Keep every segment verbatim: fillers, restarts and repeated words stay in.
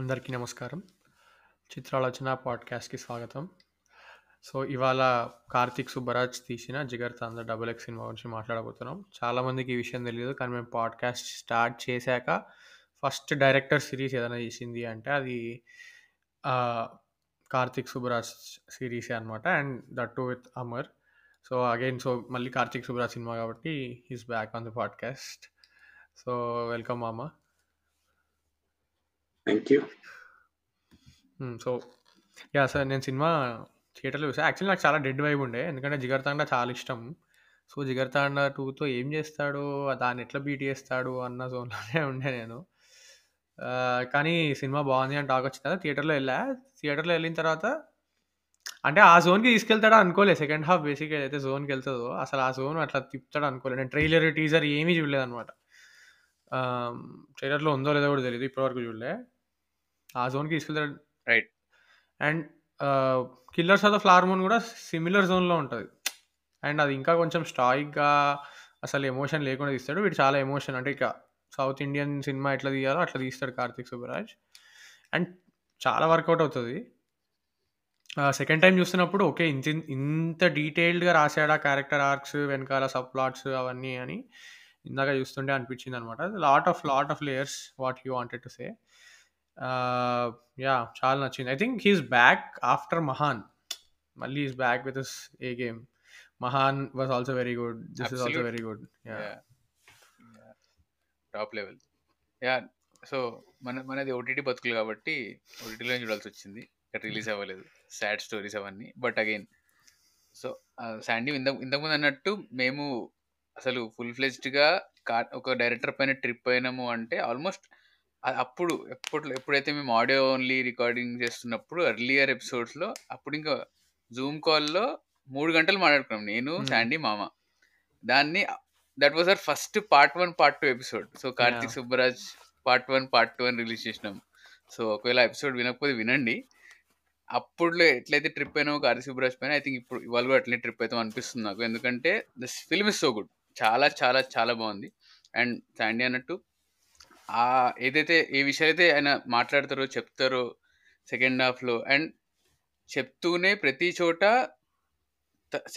అందరికీ నమస్కారం. చిత్రాలోచన పాడ్కాస్ట్కి స్వాగతం. సో ఇవాళ కార్తిక్ సుబ్బరాజ్ తీసిన జిగర్తంద డబుల్ ఎక్స్ సినిమా గురించి మాట్లాడబోతున్నాం. చాలామందికి ఈ విషయం తెలియదు, కానీ మేము పాడ్కాస్ట్ స్టార్ట్ చేశాక ఫస్ట్ డైరెక్టర్ సిరీస్ ఏదైనా చేసింది అంటే అది కార్తిక్ సుబ్బరాజ్ సిరీసే అనమాట, and that too with Amar. So again so మళ్ళీ కార్తిక్ సుబ్బరాజ్ సినిమా కాబట్టి he's back on the podcast. So welcome మామ. Thank you. So yeah sir, నేను సినిమా థియేటర్లో చూసాను. యాక్చువల్లీ నాకు చాలా డెడ్ వైబ్ ఉండే, ఎందుకంటే జిగర్తండ చాలా ఇష్టం. సో జిగర్తండ టూతో ఏం చేస్తాడు, దాన్ని ఎట్లా బీట్ చేస్తాడు అన్న జోన్లోనే ఉండే నేను. కానీ సినిమా బాగుంది అని టాక్ వచ్చిన తర్వాత థియేటర్లో వెళ్ళా. థియేటర్లో వెళ్ళిన తర్వాత అంటే ఆ జోన్కి తీసుకెళ్తాడో అనుకోలేదు. సెకండ్ హాఫ్ బేసిక్గా అయితే జోన్కి వెళ్తుందో అసలు ఆ జోన్ అట్లా తిప్పుతాడు అనుకోలేదు. నేను ట్రైలర్ టీజర్ ఏమీ చూడలేదు అనమాట. ట్రైలర్లో ఉందో లేదో కూడా తెలియదు, ఇప్పటివరకు చూడలే. ఆ జోన్కి తీసుకెళ్తాడు, right. And killers of the flower moon కూడా సిమిలర్ జోన్లో ఉంటుంది, అండ్ అది ఇంకా కొంచెం స్టాయిక్గా అసలు ఎమోషన్ లేకుండా తీస్తాడు. వీడు చాలా ఎమోషన్, అంటే ఇక సౌత్ ఇండియన్ సినిమా ఎట్లా తీయాలో అట్లా తీస్తాడు కార్తిక్ సుబ్బరాజ్, అండ్ చాలా వర్కౌట్ అవుతుంది. సెకండ్ టైం చూస్తున్నప్పుడు ఓకే, ఇంత ఇంత డీటెయిల్డ్గా రాశాడా క్యారెక్టర్ ఆర్క్స్ వెనకాల సబ్ ప్లాట్స్ అవన్నీ అని ఇందాక చూస్తుంటే అనిపించింది అనమాట. Lot of lot of layers what you wanted to say. Yeah చాలా నచ్చింది. I think he's back after మహాన్, మళ్ళీ he's back with his A game. మహాన్ was also very good, this is also very good. Yeah top level. Yeah so మన మనది OTT బతుకులు కాబట్టి ఓటీటీలో చూడాల్సి వచ్చింది, రిలీజ్ అవ్వలేదు. సాడ్ స్టోరీస్ అవన్నీ, బట్ అగైన్ సో శాండీ ఇంత ఇంతకుముందు అన్నట్టు మేము అసలు ఫుల్ ఫ్లెజ్డ్గా కార్ ఒక డైరెక్టర్ పైన ట్రిప్ అయినాము అంటే ఆల్మోస్ట్ అప్పుడు ఎప్పుడు ఎప్పుడైతే మేము ఆడియో ఓన్లీ రికార్డింగ్ చేస్తున్నప్పుడు ఎర్లియర్ ఎపిసోడ్స్లో అప్పుడు ఇంకా జూమ్ కాల్లో మూడు గంటలు మాట్లాడుకున్నాం నేను శాండీ మామ. దాన్ని that was our first part one part two episode. So Karthik Subbaraj part one part two అని రిలీజ్ చేసినాం. సో ఒకవేళ ఎపిసోడ్ వినకపోతే వినండి. అప్పుడులో ఎట్లయితే ట్రిప్ అయినావు కార్తిక్ సుబ్బరాజ్ పైన, ఐ థింక్ ఇప్పుడు ఇవాళ కూడా అట్లనే ట్రిప్ అవుతాం అనిపిస్తుంది నాకు, ఎందుకంటే this film is so good. చాలా చాలా చాలా బాగుంది. అండ్ శాండీ అన్నట్టు ఆ ఏదైతే ఏ విషయాలైతే ఆయన మాట్లాడతారో చెప్తారో సెకండ్ హాఫ్లో, అండ్ చెప్తూనే ప్రతి చోట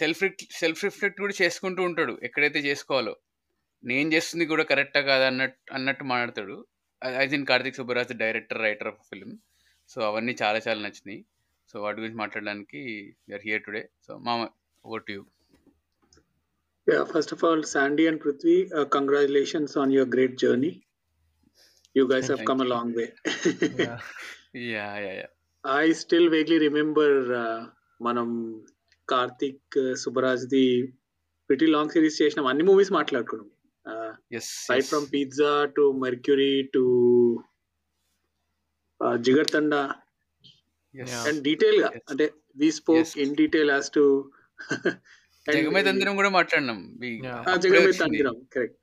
సెల్ఫ్ సెల్ఫ్ రిఫ్లెక్ట్ కూడా చేసుకుంటూ ఉంటాడు. ఎక్కడైతే చేసుకోవాలో నేను చేస్తుంది కూడా కరెక్టా కాదా అన్నట్టు అన్నట్టు మాట్లాడతాడు. I think Karthik Subbaraj director, writer of film. So అవన్నీ చాలా చాలా నచ్చినాయి. సో వాటి గురించి మాట్లాడడానికి యూఆర్ హియర్ టుడే. సో మామ over to you. Yeah, first of all, Sandy and Prithvi, uh, congratulations on your great journey. You guys have come a long way. yeah. yeah, yeah, yeah. I still vaguely remember uh, manam Karthik uh, Subbaraj the pretty long series chesina anni movies maatladukunnam. Uh, yes. Right yes. From Pizza to Mercury to uh, Jigarthanda. Yes. Yeah. And detail ga yes. ante we spoke yes. in detail as to జగమే తందిరం కూడా మాట్లాడినాం. జగమే తందిరం correct.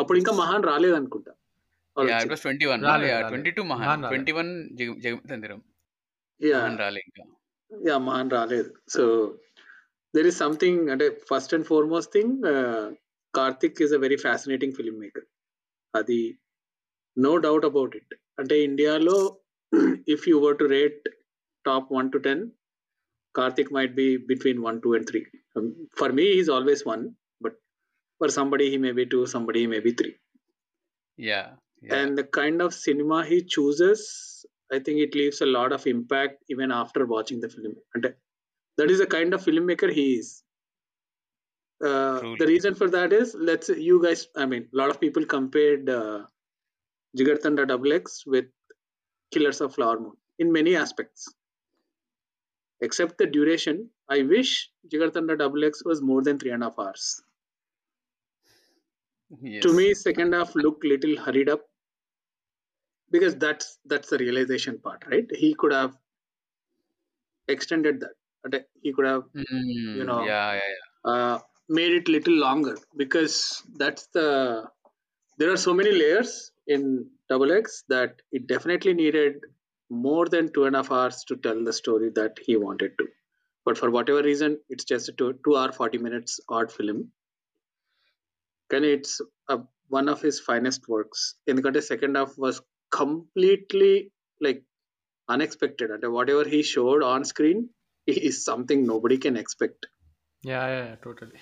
అప్పుడు ఇంకా మహాన్ రాలేదు అనుకుంటా. మహాన్ రాలేదు. సో దెర్ ఇస్ సంథింగ్, అంటే first and foremost thing Karthik is a very fascinating film maker. అది నో డౌట్ అబౌట్ ఇట్. అంటే ఇండియాలో if you were to rate top one to ten, Karthik might be between one, two and three. Um, for me, he's always one. But for somebody, he may be two. Somebody, he may be three. Yeah, yeah. And the kind of cinema he chooses, I think it leaves a lot of impact even after watching the film. And that is the kind of filmmaker he is. Uh, the reason for that is, let's say you guys, I mean, a lot of people compared uh, Jigarthanda DoubleX with Killers of Flower Moon in many aspects. Except the duration, I wish Jigarthanda DoubleX was more than three and a half hours. Yes. To me, second half looked little hurried up because that's that's the realization part, right? He could have extended that. But he could have, mm, you know, yeah, yeah, yeah. Uh, made it little longer because that's the. There are so many layers in DoubleX that it definitely needed more than two and a half hours to tell the story that he wanted to. But for whatever reason, it's just a two, two hour, forty minutes odd film. And it's a, one of his finest works. In the second half was completely like unexpected. At whatever he showed on screen is something nobody can expect. Yeah, yeah, yeah, totally.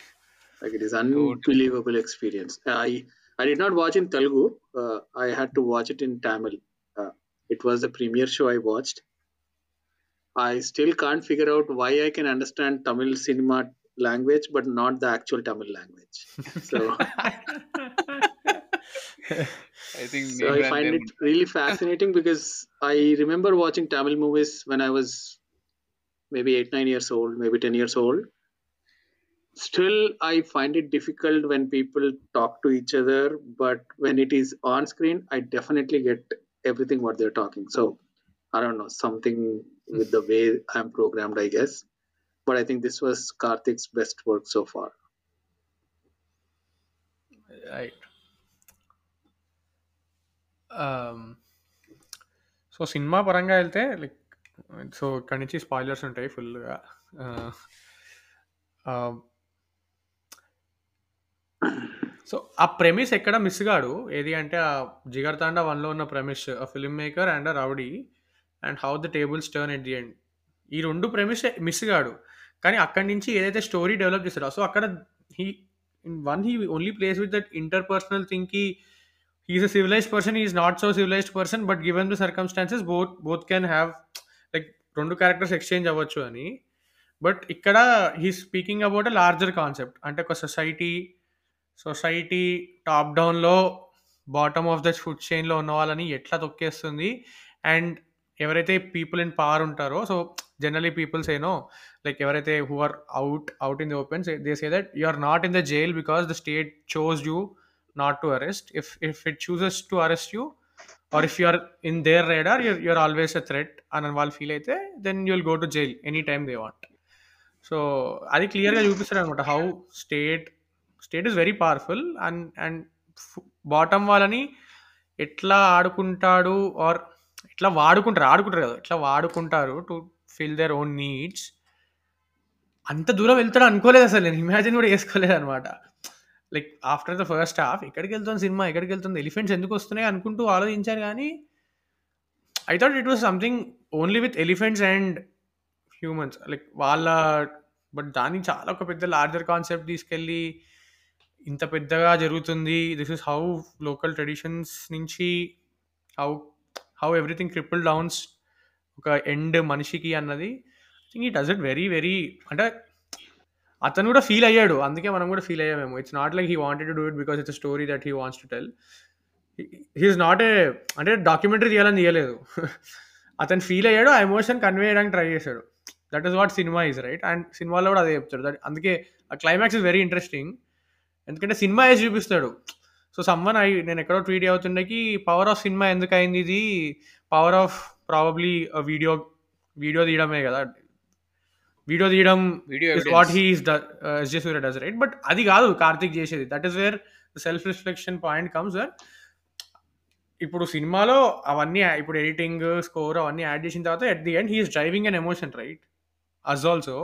Like it is unbelievable totally. Experience. I I did not watch in Telugu. Uh, I had to watch it in Tamil. Uh, it was the premiere show I watched. I still can't figure out why I can understand Tamil cinema language, but not the actual Tamil language. So I think so I find them. It really fascinating because I remember watching Tamil movies when I was maybe eight, nine years old, maybe ten years old. Still, I find it difficult when people talk to each other, but when it is on screen, I definitely get everything what they're talking. So, I don't know, something with the way I'm programmed, I guess. But I think this was Karthik's best work so far. Right. Um, so, cinema paranga elte like so kanichi spoilers untai full ga. Uh, um, so ఆ premise ఎక్కడ miss కాడు, ఏది అంటే ఆ జిగర్తాండా వన్లో ఉన్న premise, ఆ film maker and ఆ rowdy and how the tables turn at the end, ఈ రెండు ప్రెమిస్ మిస్ కాడు. కానీ అక్కడి నుంచి ఏదైతే స్టోరీ డెవలప్ చేస్తాడో, సో అక్కడ he one he only plays with that interpersonal థింగ్కి he's a civilised person, he's not so civilised person, but given the circumstances both both can have like రెండు characters exchange అవ్వచ్చు అని. But ఇక్కడ he speaking about a larger concept, అంటే ఒక society society top డౌన్లో bottom of the food చైన్లో ఉన్న వాళ్ళని ఎట్లా తొక్కేస్తుంది, అండ్ ఎవరైతే పీపుల్ ఇన్ పవర్ ఉంటారో, సో జనరలీ పీపుల్స్ ఏనో లైక్ ఎవరైతే who are out out in the open, they say that you are not in the jail because the state chose you not to arrest, if if it chooses to arrest you are if you are in their radar you you are always a threat అని వాళ్ళు feel అయితే then you will go to jail any time they want. So అది క్లియర్గా చూపిస్తారు అనమాట, how state state is very powerful and and bottom వాళ్ళని ఎట్లా ఆడుకుంటాడు ఆర్ ఎట్లా వాడుకుంటారు, ఆడుకుంటారు కదా, ఎట్లా వాడుకుంటారు to fill their own needs. అంత దూరం వెళ్తాడు అనుకోలేదు అసలు, నేను ఇమాజిన్ కూడా చేసుకోలేదు అనమాట. Like after the first half ఎక్కడికి వెళ్తుంది సినిమా, ఎక్కడికి వెళ్తుంది, ఎలిఫెంట్స్ ఎందుకు వస్తున్నాయి అనుకుంటూ ఆలోచించాను. కానీ I thought it was something only with elephants and humans, like వాళ్ళ, బట్ దానికి చాలా ఒక పెద్ద లార్జర్ కాన్సెప్ట్ తీసుకెళ్ళి ఇంత పెద్దగా జరుగుతుంది. This is how local traditions నుంచి how how everything triple downs ఒక ఎండ్ మనిషికి అన్నది, I think it does it very very, అంటే అతను కూడా ఫీల్ అయ్యాడు, అందుకే మనం కూడా ఫీల్ అయ్యామేమో. It's not like he wanted to do it because it's a story that he wants to tell, he is not a, అంటే డాక్యుమెంటరీ తీయాలని తీయలేదు, అతను ఫీల్ అయ్యాడు, ఆ ఎమోషన్ కన్వే చేయడానికి ట్రై చేశాడు. That is what cinema is, right? And సినిమాలో కూడా అదే చెప్తాడు. దట్ అందుకే ఆ క్లైమాక్స్ ఇస్ వెరీ ఇంట్రెస్టింగ్, ఎందుకంటే సినిమా వేసి చూపిస్తాడు. సో సమ్మన్ అయి నేను ఎక్కడో ట్వీట్ అవుతుండేకి పవర్ ఆఫ్ సినిమా ఎందుకు అయింది, ఇది power of probably video video తీయడమే కదా, వీడియో తీయడం what he is ఎస్.జే. Surya does, right? But అది కాదు కార్తిక్ చేసేది. That is where the self reflection point comes. Where ఇప్పుడు సినిమాలో అవన్నీ ఇప్పుడు ఎడిటింగ్ స్కోర్ అవన్నీ యాడ్ చేసిన తర్వాత at the end he's driving an emotion, right? Us also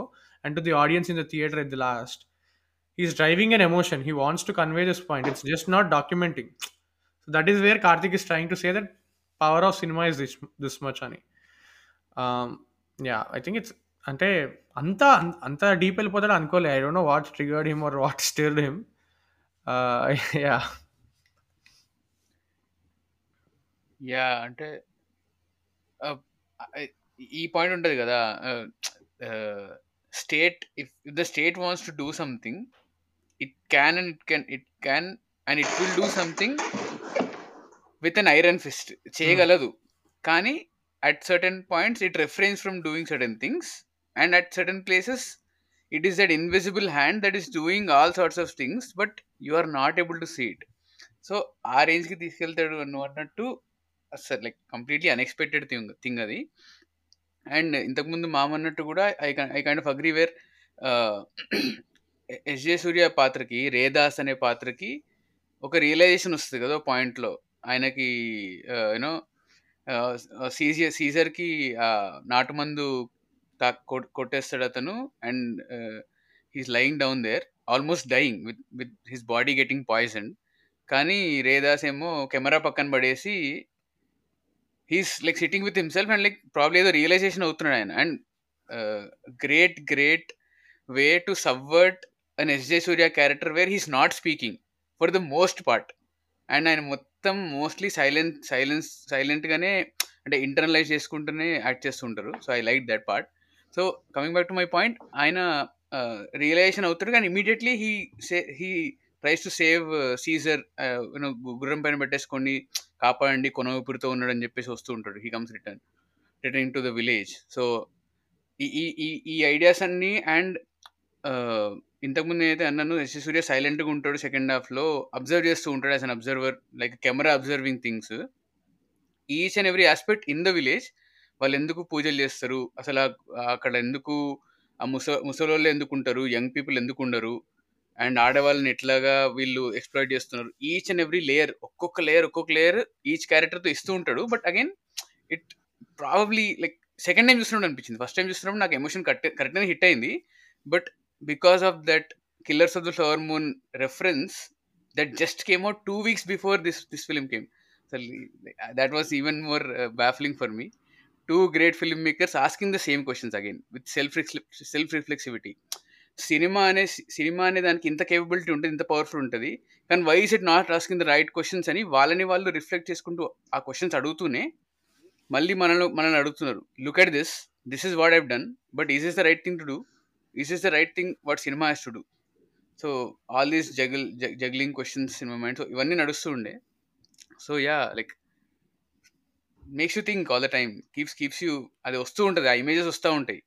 and to the audience in the theatre at the last. He's driving an emotion. He wants to convey this point. It's just not documenting. So that is where Karthik is trying to say that power of cinema is this, this much, ani. Um, yeah, I think it's ante anta anta deep elipotadu ankole. I don't know what triggered him or what stirred him. Uh, yeah. Yeah, ante uh, ee point untadi kada. State, if, if the state wants to do something, it can and it can it can and it will do something with an iron fist, cheyagaladu. Kaani at certain points it refrains from doing certain things, and at certain places it is that invisible hand that is doing all sorts of things, but you are not able to see it. So aa range ki tiskeltadu annattu asal like completely unexpected thing thing adi. And ఇంతకుముందు మామ అన్నట్టు కూడా I I kind of agree where SJ సూర్య పాత్రకి, రేదాస్ అనే పాత్రకి ఒక realisation వస్తుంది కదా పాయింట్లో. ఆయనకి యూనో సీజర్ సీజర్కి నాటు మందు తా కొట్టేస్తాడు అతను, and he's lying down there almost dying with with his body getting poison. కానీ రేదాస్ ఏమో కెమెరా పక్కన పడేసి he's like sitting with himself and like probably ఏదో రియలైజేషన్ అవుతున్నాడు ఆయన. And great great way to subvert an SJ Surya character where he's not speaking for the most part. And ఆయన మొత్తం mostly silent silence సైలెంట్గానే అంటే internalise చేసుకుంటూనే act చేస్తుంటారు. So I like that part. So coming back to my point, ఆయన realisation అవుతాడు కానీ immediately he say he tries to save Caesar, గుర్రం పైన పెట్టేసుకోండి, కాపాడండి, కొనవపురితో ఉన్నాడు అని చెప్పేసి వస్తూ ఉంటాడు. He comes return returning to the village. So ఈ ఈ ఈ ఐడియాస్ అన్నీ అండ్ ఇంతకుముందు అయితే అన్నాను ఎస్జే సూర్య సైలెంట్గా ఉంటాడు, సెకండ్ హాఫ్లో అబ్జర్వ్ చేస్తూ ఉంటాడు as an observer, like camera observing things, each and every aspect in the village. వాళ్ళు ఎందుకు పూజలు చేస్తారు అసలు, అక్కడ ఎందుకు ఆ ముస ముసలి వాళ్ళు ఎందుకు ఉంటారు, యంగ్ పీపుల్ ఎందుకు ఉండరు, అండ్ ఆడవాళ్ళని ఎట్లాగా వీళ్ళు ఎక్స్ప్లాయిట్ చేస్తున్నారు, ఈచ్ అండ్ ఎవ్రీ లేయర్ ఒక్కొక్క లేయర్ ఒక్కొక్క లేయర్ ఈచ్ క్యారెక్టర్తో ఇస్తూ ఉంటాడు. But again it probably like second time చూస్తున్నప్పుడు అనిపించింది, ఫస్ట్ టైం చూస్తున్నప్పుడు నాకు ఎమోషన్ కరెక్ట్ కరెక్ట్ హిట్ అయింది. But because of that killers of the flower moon reference that just came out two weeks before this this film came, so that was even more baffling for me. Two great filmmakers asking the same questions again with self self reflexivity. cinema ane cinema ane daniki inta capability untadi, inta powerful untadi, kan why is it not asking the right questions ani valani vallu reflect cheskuntu aa questions adugutune malli manalo manani adugutunnaru. Look at this, this is what I've done, but is this the right thing to do? Is this the right thing what cinema has to do? So all these juggle juggling questions in my mind, so ivanni nadustunde. So yeah, like makes you think all the time, keeps keeps you adi vastu untadi, aa images vastha untayi,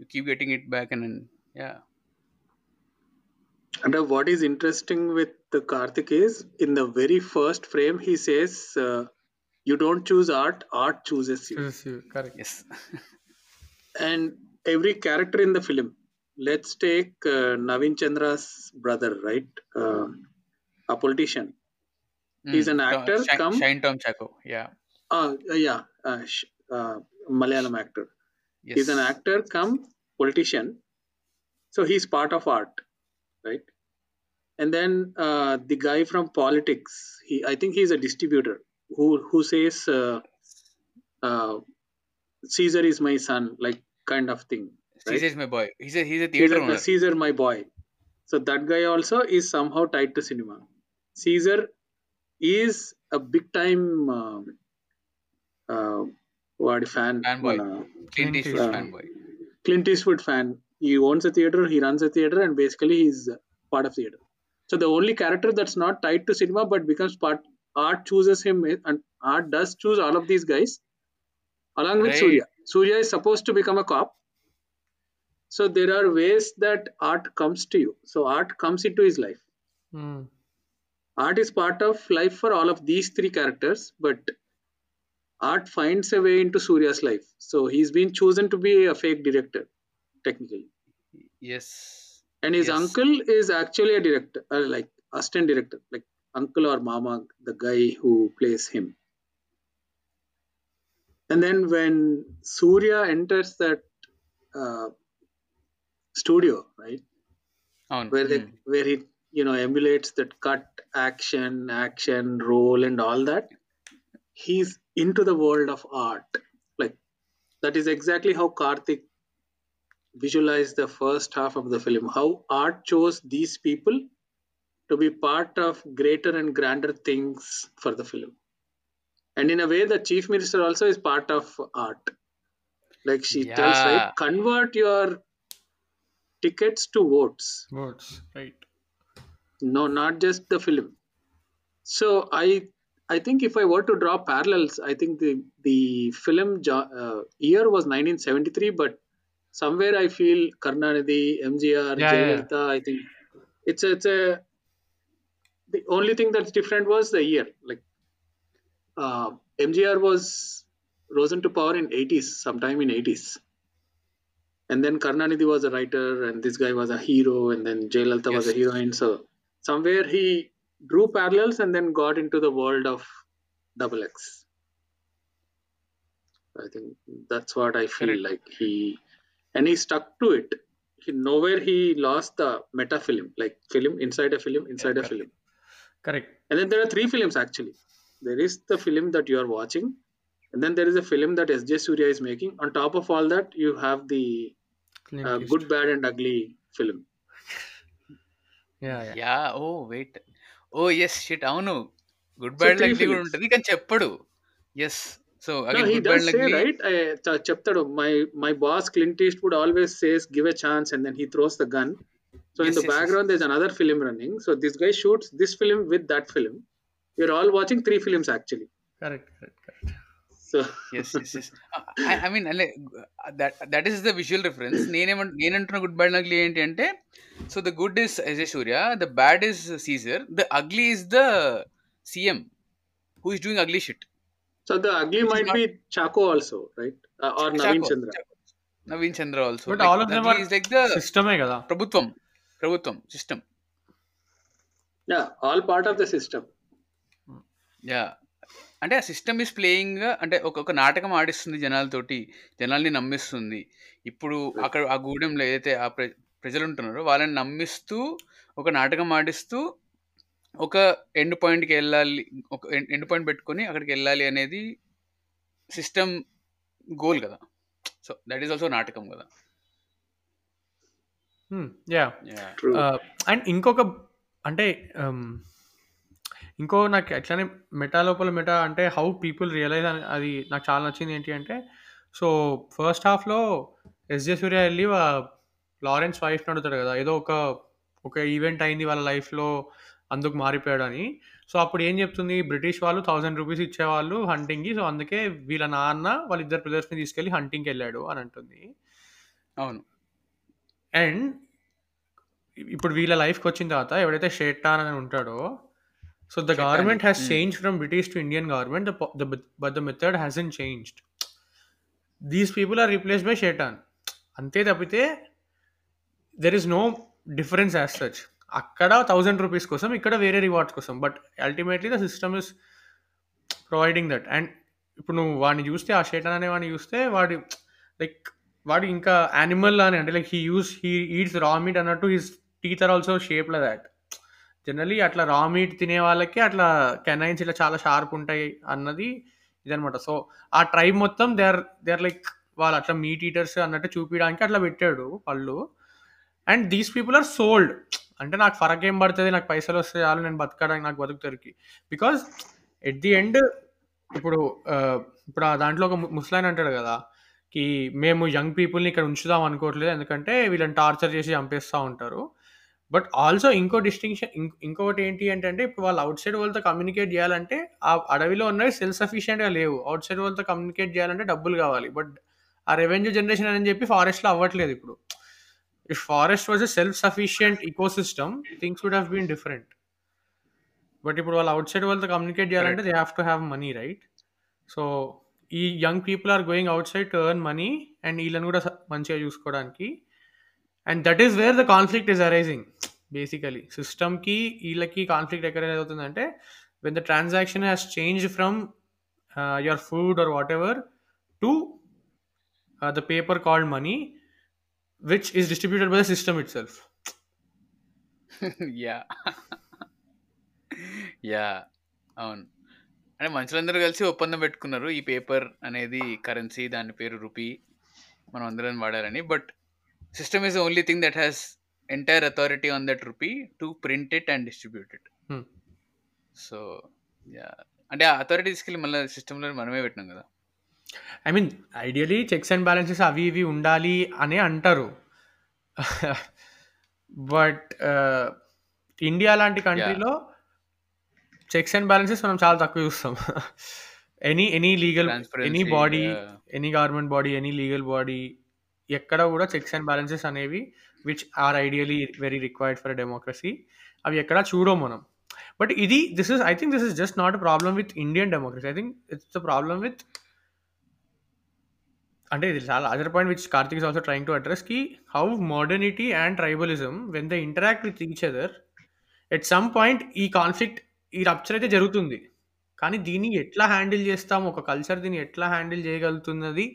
you keep getting it back. And then, yeah, and what is interesting with the Karthik is in the very first frame he says uh, you don't choose art, art chooses you. Chooses you, correct. Yes. And every character in the film, let's take uh, Naveen Chandra's brother, right, uh, a politician, mm, he's an actor, Tom, come Shine Tom Chacko, yeah. Uh, yeah, uh, uh, Malayalam actor. Yes. He's an actor, come politician. So he's part of art, right? And then uh, the guy from politics, he, I think he's a distributor who who says, uh, uh, Caesar is my son, like kind of thing. Right? Caesar is my boy. He's a he's a theater owner. Caesar, my boy. So that guy also is somehow tied to cinema. Caesar is a big time. Uh, వాడి fan Clint Eastwood fan boy Clint Eastwood fan he owns a theatre, he runs a theatre, and basically he is part of theatre. So the only character that's not tied to cinema but becomes part, art chooses him, and Art does choose all of these guys along with Surya. Surya is supposed to become a cop. So there are ways that Art comes to you. So Art comes into his life. Art is part of life for all of these three characters, but Art finds a way into Surya's life. So he's been chosen to be a fake director, technically. Yes. And his uncle is actually a director, like assistant director, like uncle or mama, the guy plays him. And then when Surya enters that uh, studio, right? Oh, where yeah. they, where he, you know, emulates that cut, action, action, roll and all that. He's into the world of art. Like that is exactly how Karthik visualized the first half of the film, how art chose these people to be part of greater and grander things for the film. And in a way the chief minister also is part of art, like she yeah. tells, right, convert your tickets to votes votes right, no, not just the film. So i I think if I were to draw parallels, I think the the film uh, year was nineteen seventy-three, but somewhere I feel Karunanidhi, M G R, yeah, Jayalalitha, yeah. I think it's a, it's a the only thing that's different was the year. Like uh, M G R was risen to power in eighties, sometime in eighties, and then Karunanidhi was a writer, and this guy was a hero, and then Jayalalitha yes. was a heroine. So somewhere he drew parallels and then got into the world of double X. I think that's what I feel like. He and he stuck to it. He, nowhere he lost the meta film, like film inside a film inside yeah, a film. Correct. And then there are three films actually. There is the film that you are watching, And then there is a film that S J Surya is making. On top of all that, you have the uh, Good, Bad and Ugly film. yeah, yeah. Yeah. Oh, wait. Oh, yes. Shit. Avunu. Good, Bad and Ugly films. He can cheppadu. Yes. So again, no, he good does bad say, ugly. Right? I chaptadu. My my boss Clint Eastwood always says, give a chance, and then he throws the gun. So yes, in the yes, background, yes. There's another film running. So this guy shoots this film with that film. You're all watching three films actually. Correct, correct, correct. So yes, yes, yes. I, I mean, like, that that is the visual reference. Nene nene antuna good bad ugly enti ante. So the good is S J Surya, the bad is Caesar, the ugly is the C M who is doing ugly shit. So the ugly which might not... be Chacko also, right? Uh, or Chacko, Naveen Chandra. Chacko. Naveen Chandra also. But like, all of them are like the system hai kada. Prabhutvam. Prabhutvam. System. Yeah. All part of the system. Yeah. అంటే ఆ system is playing అంటే ఒక నాటకం ఆడిస్తుంది జనాలతోటి, జనాల్ని నమ్మిస్తుంది. ఇప్పుడు అక్కడ ఆ గూడెంలో ఏదైతే ఆ ప్రజలు ఉంటున్నారో వాళ్ళని నమ్మిస్తూ ఒక నాటకం ఆడిస్తూ ఒక ఎండ్ పాయింట్కి వెళ్ళాలి, ఒక ఎండ్ పాయింట్ పెట్టుకొని అక్కడికి వెళ్ళాలి అనేది సిస్టమ్ గోల్ కదా. సో దట్ ఈస్ ఆల్సో నాటకం కదా. యా అండ్ ఇంకొక అంటే ఇంకో నాకు అట్లానే మెటా లోపల మెటా అంటే హౌ పీపుల్ రియలైజ్ అని అది నాకు చాలా నచ్చింది. ఏంటి అంటే సో ఫస్ట్ హాఫ్లో ఎస్జే సూర్య వెళ్ళి లారెన్స్ వైఫ్ నడుతాడు కదా, ఏదో ఒక ఒక ఈవెంట్ అయింది వాళ్ళ లైఫ్లో అందుకు మారిపోయాడు అని. సో అప్పుడు ఏం చెప్తుంది, బ్రిటిష్ వాళ్ళు థౌసండ్ రూపీస్ ఇచ్చేవాళ్ళు హంటింగ్కి, సో అందుకే వీళ్ళ నాన్న వాళ్ళిద్దరు బ్రదర్స్ని తీసుకెళ్ళి హంటింగ్కి వెళ్ళాడు అని అంటుంది. అవును. అండ్ ఇప్పుడు వీళ్ళ లైఫ్కి వచ్చిన తర్వాత ఎవడైతే షేటాన్ అని ఉంటాడో, so the government has changed from British to Indian government, but the method hasn't changed. These people are replaced by Shetan. అంతే తప్పితే there is no difference as such. అక్కడ థౌజండ్ రూపీస్ కోసం, ఇక్కడ వేరే రివార్డ్స్ కోసం, but ultimately the system is providing that. And ఇప్పుడు నువ్వు వాడిని చూస్తే, ఆ షేటాన్ అనే వాడిని చూస్తే, వాడి లైక్ వాడి ఇంకా యానిమల్ అని అంటే like he uses he eats raw meat అన్నట్టు, his teeth are also shape like that. Generally అట్లా రా మీట్ తినే వాళ్ళకి అట్లా కెనైన్స్ ఇట్లా చాలా షార్ప్ ఉంటాయి అన్నది ఇదనమాట. సో ఆ ట్రైబ్ మొత్తం they are they are like వాళ్ళు అట్లా మీట్ ఈటర్స్ అన్నట్టు చూపించడానికి అట్లా పెట్టాడు పళ్ళు. And these people are sold. అంటే నాకు ఫరక్ ఏం పడుతుంది, నాకు పైసలు వస్తే చాలు, నేను బతకడానికి నాకు బతుకుతారుకి. బికాజ్ ఎట్ ది ఎండ్ ఇప్పుడు ఇప్పుడు ఆ దాంట్లో ఒక ముస్లాన్ అంటాడు కదా కి, మేము యంగ్ పీపుల్ని ఇక్కడ ఉంచుదాం అనుకోవట్లేదు ఎందుకంటే వీళ్ళని టార్చర్ చేసి చంపేస్తూ ఉంటారు. బట్ ఆల్సో ఇంకో డిస్టింక్షన్ ఇంకొకటి ఏంటి అంటే, ఇప్పుడు వాళ్ళు అవుట్ సైడ్ వాళ్ళతో కమ్యూనికేట్ చేయాలంటే ఆ అడవిలో ఉన్నవి సెల్ఫ్ సఫిషియెంట్గా లేవు. అవుట్ సైడ్ వాళ్ళతో కమ్యూనికేట్ చేయాలంటే డబ్బులు కావాలి. బట్ ఆ రెవెన్యూ జనరేషన్ అని చెప్పి ఫారెస్ట్లో అవ్వట్లేదు ఇప్పుడు. If forest was a self-sufficient ecosystem, things would have been different. But if all outside world to communicate right. They have to have money, right? So, these young people are going outside to earn money and ilan kuda manchiga chuskodaniki. And that is where the conflict is arising, basically. System ki, ilaki conflict ekkada avutundi ante when the transaction has changed from uh, your food or whatever to uh, the paper called money, which is distributed by the system itself. yeah. yeah. అవును. అంటే మనుషులందరూ కలిసి ఒప్పందం పెట్టుకున్నారు, ఈ paper అనేది currency, దాని పేరు రూపీ, మనం అందరం వాడాలని. But system is only thing that has entire authority on that rupee to print it and distribute it. So yeah, అంటే ఆ అథారిటీ తీసుకెళ్ళి మళ్ళీ సిస్టంలో మనమే పెట్టినాం కదా. I mean ideally checks and balances అవి ఇవి ఉండాలి అని అంటారు. బట్ ఇండియా లాంటి కంట్రీలో చెక్స్ అండ్ బ్యాలెన్సెస్ మనం చాలా తక్కువ చూస్తాం. Any any legal any body any government body any legal body ఎక్కడ కూడా చెక్స్ అండ్ బ్యాలెన్సెస్ అనేవి which are ideally very required for democracy అవి ఎక్కడ చూడం మనం. బట్ ఇది this is I think this is just not a problem with Indian democracy. I think it's the problem with అంటే ఇది చాలా other point which Karthik is also trying to address కి how modernity and tribalism when they interact with each other at some point ఈ conflict ఈ rupture అయితే జరుగుతుంది. కానీ దీన్ని ఎట్లా హ్యాండిల్ చేస్తాం, ఒక కల్చర్ దీన్ని ఎట్లా హ్యాండిల్ చేయగలుగుతున్నది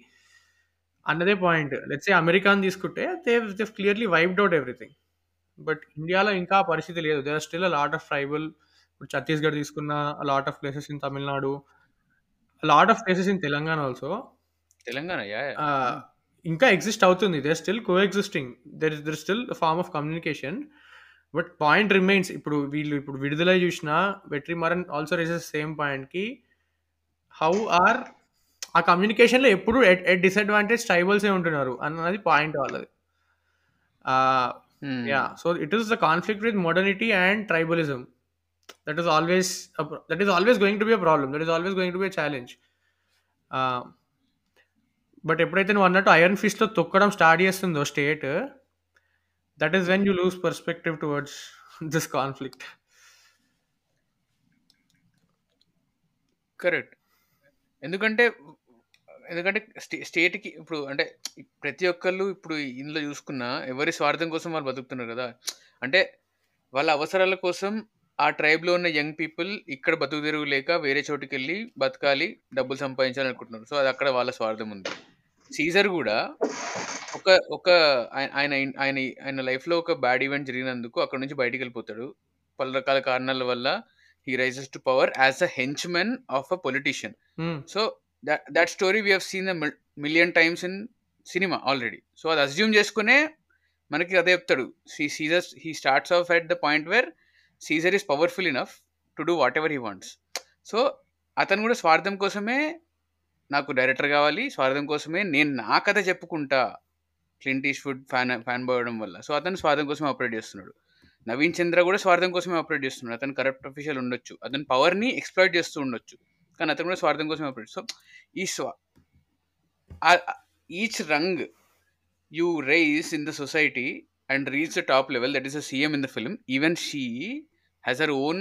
అన్నదే పాయింట్. లెట్స్ సే అమెరికాని తీసుకుంటే they they clearly wiped out everything. But ఇండియాలో ఇంకా ఆ పరిస్థితి లేదు. There are still a lot of tribal, ఇప్పుడు ఛత్తీస్గఢ్ తీసుకున్న lot of places in Tamil Nadu a lot of places in Telangana also. Telangana, yeah. yeah. Uh, ఇంకా ఎగ్జిస్ట్ అవుతుంది, they are still coexisting, there is there still form of communication, but point remains. ఇప్పుడు వీళ్ళు ఇప్పుడు విడుదల చూసిన Vetri Maaran also raises same పాయింట్కి, how are ఆ కమ్యూనికేషన్లో ఎప్పుడు ఎట్ ఎట్ డిసడ్వాంటేజ్ ట్రైబల్సే ఉంటున్నారు అన్నది పాయింట్ వాళ్ళది. Yeah, so it is the conflict with modernity and tribalism. That is always that is always going to be a problem, that is always going to be a challenge. But ఎప్పుడైతే నువ్వు అన్నట్టు iron ఫిస్ట్లో తొక్కడం start చేస్తుందో state, that is when you lose perspective towards this conflict. Correct. ఎందుకంటే ఎందుకంటే stay స్టేట్కి ఇప్పుడు అంటే ప్రతి ఒక్కళ్ళు ఇప్పుడు ఇందులో చూసుకున్నా ఎవరి స్వార్థం కోసం వాళ్ళు బతుకుతున్నారు కదా, అంటే వాళ్ళ అవసరాల కోసం. ఆ ట్రైబ్లో ఉన్న యంగ్ పీపుల్ ఇక్కడ బతుకు తిరుగు లేక వేరే చోటుకి వెళ్ళి బతకాలి, డబ్బులు సంపాదించాలని అనుకుంటున్నారు. సో అది అక్కడ వాళ్ళ స్వార్థం ఉంది. సీజర్ కూడా ఒక ఒక ఆయన ఆయన ఆయన లైఫ్లో ఒక బ్యాడ్ ఈవెంట్ జరిగినందుకు అక్కడ నుంచి బయటికి వెళ్ళిపోతాడు. పలు రకాల కారణాల వల్ల he rises to power as a henchmen of a politician. So that that story we have seen the million times in cinema already. So అది అస్యూమ్ చేసుకునే మనకి అదే చెప్తాడు Caesar. He starts off at the point where Caesar is powerful enough to do whatever he wants. So అతను కూడా స్వార్థం కోసమే, నాకు డైరెక్టర్ కావాలి, స్వార్థం కోసమే నేను నా కథ చెప్పుకుంటా Clint Eastwood fan fan boy అవడం వల్ల. సో అతను స్వార్థం కోసం ఆపరేట్ చేస్తున్నాడు. నవీన్ చంద్ర కూడా స్వార్థం కోసమే ఆపరేట్ చేస్తున్నాడు. అతను కరప్ట్ అఫీషియల్ ఉండొచ్చు, అతను పవర్ని ఎక్స్‌ప్లాయిట్ చేస్తూ ఉండొచ్చు, కానీ అతను కూడా స్వార్థం కోసమే ఆపరేట్. సో ఈ స్వా each rung you rise in the society and reach the top level, that is a C M in the film, even she has her own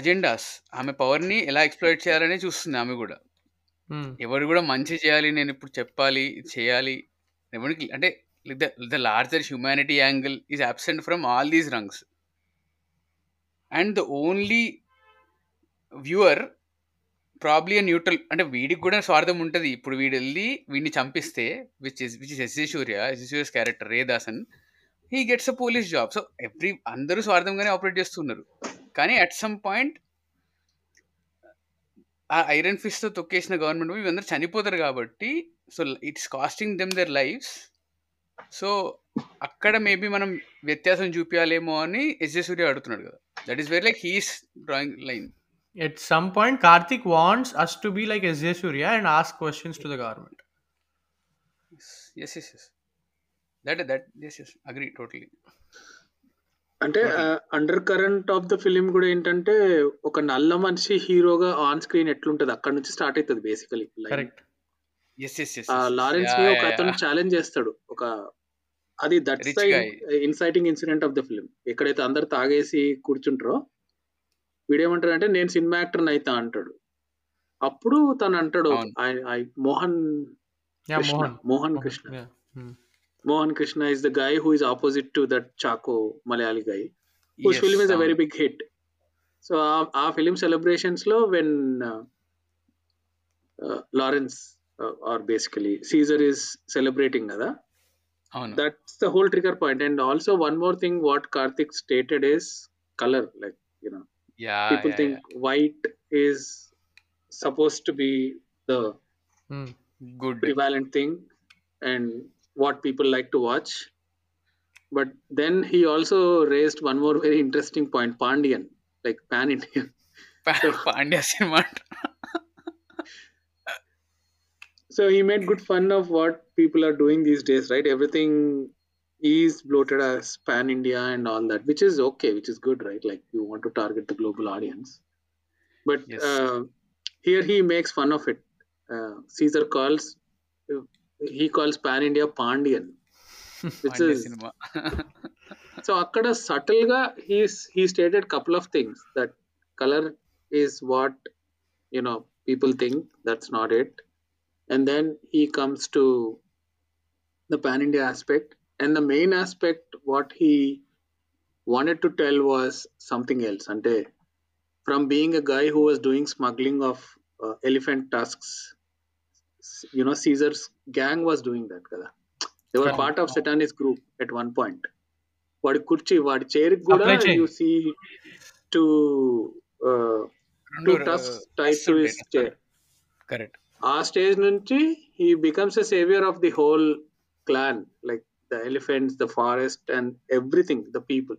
agendas. ఆమె పవర్ని ఎలా ఎక్స్‌ప్లాయిట్ చేయాలనే చూస్తుంది ఆమె కూడా. ఎవరు కూడా మంచి చేయాలి, నేను ఇప్పుడు చెప్పాలి, చేయాలి ఎవరికి అంటే, the larger humanity angle is absent from all these rungs. And the only viewer probably neutral, అంటే వీడికి కూడా స్వార్థం ఉంటుంది. ఇప్పుడు వీడు వెళ్ళి వీడిని చంపిస్తే, which is which is S J Suryah S J Surya character Raydasan, he gets a police job. So every అందరూ స్వార్థంగానే ఆపరేట్ చేస్తున్నారు. కానీ అట్ సమ్ పాయింట్ ఆ ఐరన్ ఫిష్తో తొక్కేసిన గవర్నమెంట్ వీళ్ళందరూ చనిపోతారు కాబట్టి, so it's costing them their lifes. So అక్కడ మేబీ మనం వ్యత్యాసం చూపించాలేమో అని ఎస్జే సూర్య అడుగుతున్నాడు కదా, that is very like he's drawing line. At some point, Karthik wants us to be like S J. Surya and ask questions to the government. Yes, yes, yes. That, that, yes, yes. Agree, totally. అంటే undercurrent of the film కూడా ఏంటంటే, ఒక నల్ల మనిషి హీరోగా on screen ఎట్లుంటది అక్కడ నుంచి స్టార్ట్ అవుతుంది basically. Correct. Yes, yes, yes. Lawrence ని ఒక అతను ఛాలెంజ్ చేస్తాడు. ఒక అది that's the inciting incident of the film. ఎక్కడైతే అందరు తాగేసి కూర్చుంటారో వీడేమంటాడు అంటే, నేను సినిమా యాక్టర్ని అయితా అంటాడు. అప్పుడు తను అంటాడు, Mohan Mohan Krishna Mohan Krishna is the guy who is opposite to that Chacko Malayali guy whose film is a very big hit. So ఆ ఫిల్మ్ సెలబ్రేషన్స్ లో when Lawrence are basically Caesar is celebrating కదా, that's the whole trigger point. And also one more thing what Karthik stated is colour, like you know Yeah, people yeah, think yeah. white is supposed to be the mm, good prevalent thing and what people like to watch. But then he also raised one more very interesting point, Pandian, like pan-Indian. so, Pandian cinema. so he made good fun of what people are doing these days, right? Everything is bloated as pan-India and all that, which is okay, which is good, right? Like you want to target the global audience. But yes. uh, here he makes fun of it. Uh, Caesar calls, he calls pan-India Pandian. Which is... cinema. so akkada subtle ga, he's, he stated a couple of things. That color is what, you know, people think. That's not it. And then he comes to the pan-India aspect. And the main aspect, what he wanted to tell was something else. Ante, from being a guy who was doing smuggling of uh, elephant tusks, you know, Caesar's gang was doing that kada. They were part of Satanist group at one point. Vadi kurchi, vadi chair kuda, you see, to uh, two tusks tied to his chair. Correct. ఆ stage నుంచి he becomes a savior of the whole clan, like the elephants, the forest and everything, the people.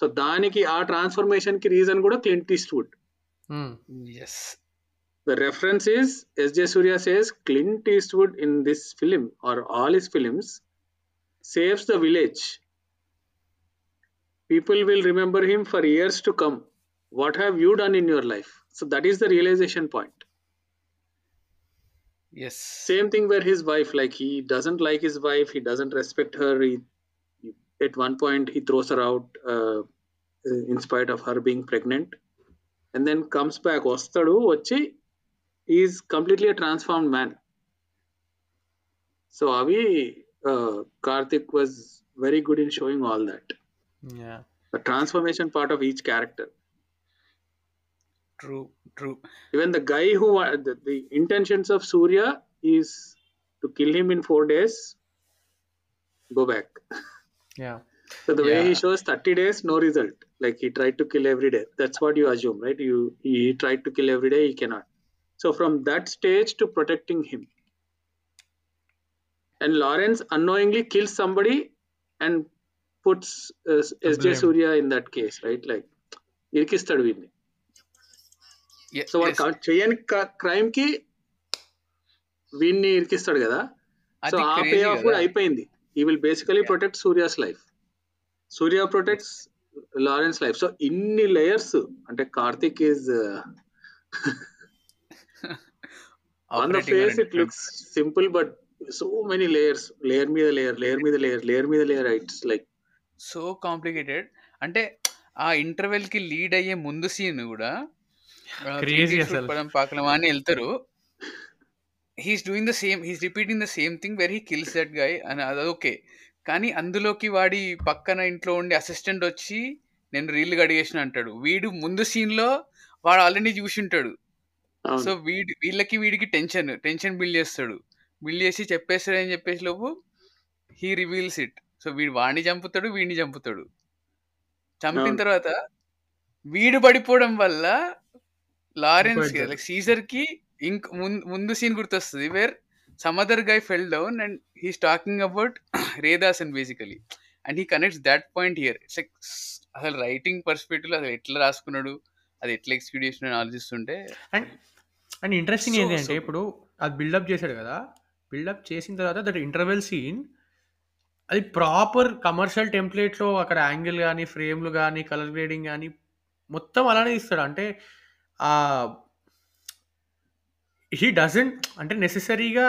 So దానికి ఆ transformation కి reason కూడా Clint Eastwood. Yes. The reference is S J. Surya says Clint Eastwood in this film or all his films saves the village. People will remember him for years to come. What have you done in your life? So that is the realization point. Yes. Same thing where his wife, like he doesn't like his wife, he doesn't respect her. He, at one point he throws her out uh, in spite of her being pregnant, and then comes back. Ostadu vachi is completely a transformed man. So Avi uh, Karthik was very good in showing all that. Yeah. The transformation part of each character. True, true. Even the guy who the, the intentions of Surya is to kill him in four days. Go back. Yeah. So the yeah. way he shows thirty days, no result. Like he tried to kill every day. That's what you assume, right? You he tried to kill every day. He cannot. So from that stage to protecting him. And Lawrence unknowingly kills somebody and puts uh, S J. Surya in that case, right? Like irkistadu vinni. So వాడు చేయని crime కి వీడిని ఇరికిస్తాడు కదా. So ఆ pay off కూడా అయిపోయింది. He will basically protect Surya's life, Surya protects Lawrence life. So ఇన్ని layers అంటే Karthik is on the face it looks simple but so many layers, layer మీద లేయర్, లేయర్ మీద లేయర్, లేయర్ మీద layer. It's like so complicated. అంటే ఆ interval కి lead అయ్యే ముందు సీన్ కూడా వెళ్తారు. He's doing the same, he's repeating the same thing where he kills that guy అని. అది ఓకే, కానీ అందులోకి వాడి పక్కన ఇంట్లో ఉండే అసిస్టెంట్ వచ్చి నేను రీల్ కడిగేసిన అంటాడు. వీడు ముందు సీన్ లో వాడు ఆల్రెడీ చూసి ఉంటాడు. సో వీడి వీళ్ళకి వీడికి టెన్షన్ టెన్షన్ బిల్డ్ చేస్తాడు. బిల్డ్ చేసి చెప్పేస్తాడు అని చెప్పేసి లోపు హీ రివీల్స్ ఇట్. సో వీడు వాడిని చంపుతాడు, వీడిని చంపుతాడు. చంపిన తర్వాత వీడు పడిపోవడం వల్ల లారెన్స్ లైక్ సీజర్ కి ఇంక ముందు సీన్ గుర్తొస్తుంది where some other guy fell down and he's talking about Raydasan basically and he connects that point here. It's like అసలు రైటింగ్ పర్స్పెక్టివ్ అసలు ఎట్లా రాసుకున్నాడు, అది ఎట్లా ఎక్స్క్యూట్ చేసిన ఆలోచిస్తుంటే. అండ్ అండ్ ఇంట్రెస్టింగ్ ఏంటంటే ఇప్పుడు అది బిల్డప్ చేశాడు కదా, బిల్డప్ చేసిన తర్వాత దట్ ఇంటర్వెల్ సీన్ అది ప్రాపర్ కమర్షియల్ టెంప్లేట్లో అక్కడ యాంగిల్ కానీ ఫ్రేమ్లు కానీ కలర్ గ్రేడింగ్ కానీ మొత్తం అలానే ఇస్తాడు. అంటే హీ డజంట్ అంటే నెసెసరీగా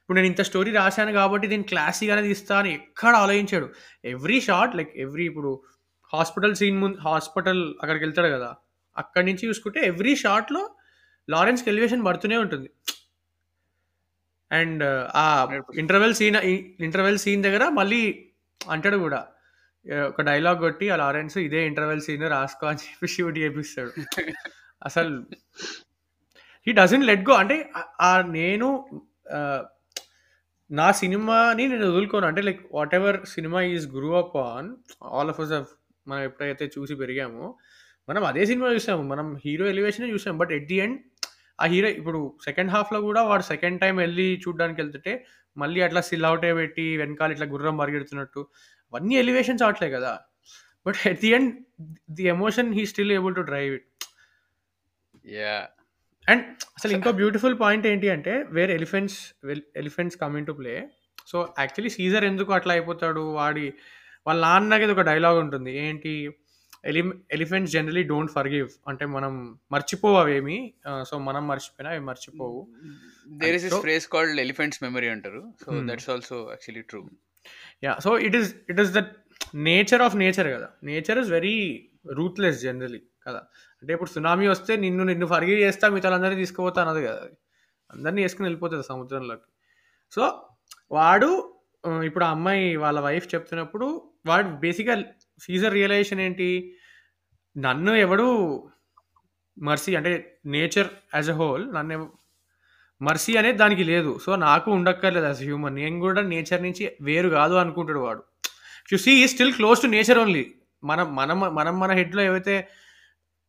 ఇప్పుడు నేను ఇంత స్టోరీ రాశాను కాబట్టి దీన్ని క్లాసీగానే తీస్తా అని ఎక్కడ ఆలోచించాడు. ఎవ్రీ షాట్ లైక్ ఎవ్రీ ఇప్పుడు హాస్పిటల్ సీన్ ముందు హాస్పిటల్ అక్కడికి వెళ్తాడు కదా, అక్కడి నుంచి చూసుకుంటే ఎవ్రీ షాట్లో లారెన్స్కి ఎలివేషన్ పడుతూనే ఉంటుంది. అండ్ ఆ ఇంటర్వెల్ సీన్ ఇంటర్వెల్ సీన్ దగ్గర మళ్ళీ అంటాడు కూడా ఒక డైలాగ్ కొట్టి ఆ లారెన్స్ ఇదే ఇంటర్వెల్ సీన్ రాసుకో అని చెప్పి షూట్ చేపిస్తాడు. అసలు హీ డజంట్ లెట్ గో. అంటే నేను నా సినిమాని నేను వదులుకోను. అంటే like whatever cinema is grew up on all of us మనం ఎప్పుడైతే చూసి పెరిగామో మనం అదే సినిమా చూసాము, మనం హీరో ఎలివేషన్ చూసాము. బట్ ఎట్ ది ఎండ్ ఆ హీరో ఇప్పుడు సెకండ్ హాఫ్లో కూడా వాడు సెకండ్ టైం వెళ్ళి చూడడానికి వెళ్తుంటే మళ్ళీ అట్లా సిల్ అవుటే పెట్టి వెనకాల ఇట్లా గుర్రం పరిగెడుతున్నట్టు అవన్నీ ఎలివేషన్స్ అవట్లే కదా. But at the end the emotion he still able to drive it. And అసలు ఇంకో బ్యూటిఫుల్ పాయింట్ ఏంటి అంటే where elephants elephants come in to play. So actually Caesar ఎందుకు అట్లా అయిపోతాడు, వాడి వాళ్ళ నాన్నకి ఒక డైలాగ్ ఉంటుంది ఏంటి ఎలి ఎలిఫెంట్స్ జనరలీ డోంట్ ఫర్గివ్, అంటే మనం మర్చిపోవు అవేమి, సో మనం మర్చిపోయినా అవి మర్చిపోవు. There is this phrase called elephants memory అంటారు. So that's also actually true. Yeah so it is it is the nature of nature కదా. Nature is very ruthless generally కదా. అంటే ఇప్పుడు సునామీ వస్తే నిన్ను నిన్ను ఫర్గివ్ చేస్తా మిగతా అందరినీ తీసుకుపోతా అన్నది కదా, అందరినీ వేసుకుని వెళ్ళిపోతుంది సముద్రంలోకి. సో వాడు ఇప్పుడు ఆ అమ్మాయి వాళ్ళ వైఫ్ చెప్తున్నప్పుడు వాడు బేసిక్గా సీజర్ రియలైజేషన్ ఏంటి, నన్ను ఎవడు మర్సీ అంటే నేచర్ యాజ్ ఎ హోల్ నన్ను మర్సీ అనేది దానికి లేదు, సో నాకు ఉండక్కర్లేదు యాజ్ హ్యూమన్, నేను కూడా నేచర్ నుంచి వేరు కాదు అనుకుంటాడు వాడు. You see he still close to nature only. మనం మనం మనం మన హెడ్లో ఏవైతే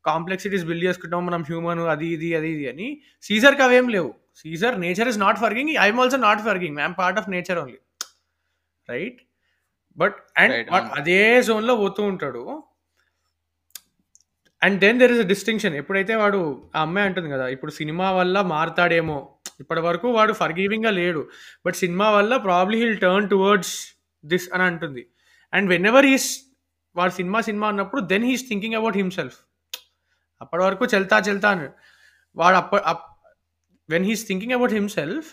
కాంప్లెక్సిటీస్ బిల్డ్ చేసుకుంటాం మనం, హ్యూమన్ అది ఇది అది ఇది అని. సీజర్కి అవేం లేవు. Caesar nature is not forgiving, I'm also not forgiving, I'm part of nature only, right? But and అదే జోన్లో పోతూ ఉంటాడు. And then there is a distinction. ఎప్పుడైతే వాడు ఆ అమ్మాయి అంటుంది కదా, ఇప్పుడు సినిమా వల్ల మారుతాడేమో, ఇప్పటి వరకు వాడు ఫర్గివింగ్గా లేడు, బట్ సినిమా వల్ల probably he'll turn towards this అని అంటుంది. అండ్ వెన్ ఎవర్ హీస్ వాడు సినిమా సినిమా అన్నప్పుడు then he's thinking about himself. అప్పటి వరకు చెల్తా చెల్తా అని వాడు అప్ప when he's thinking about himself,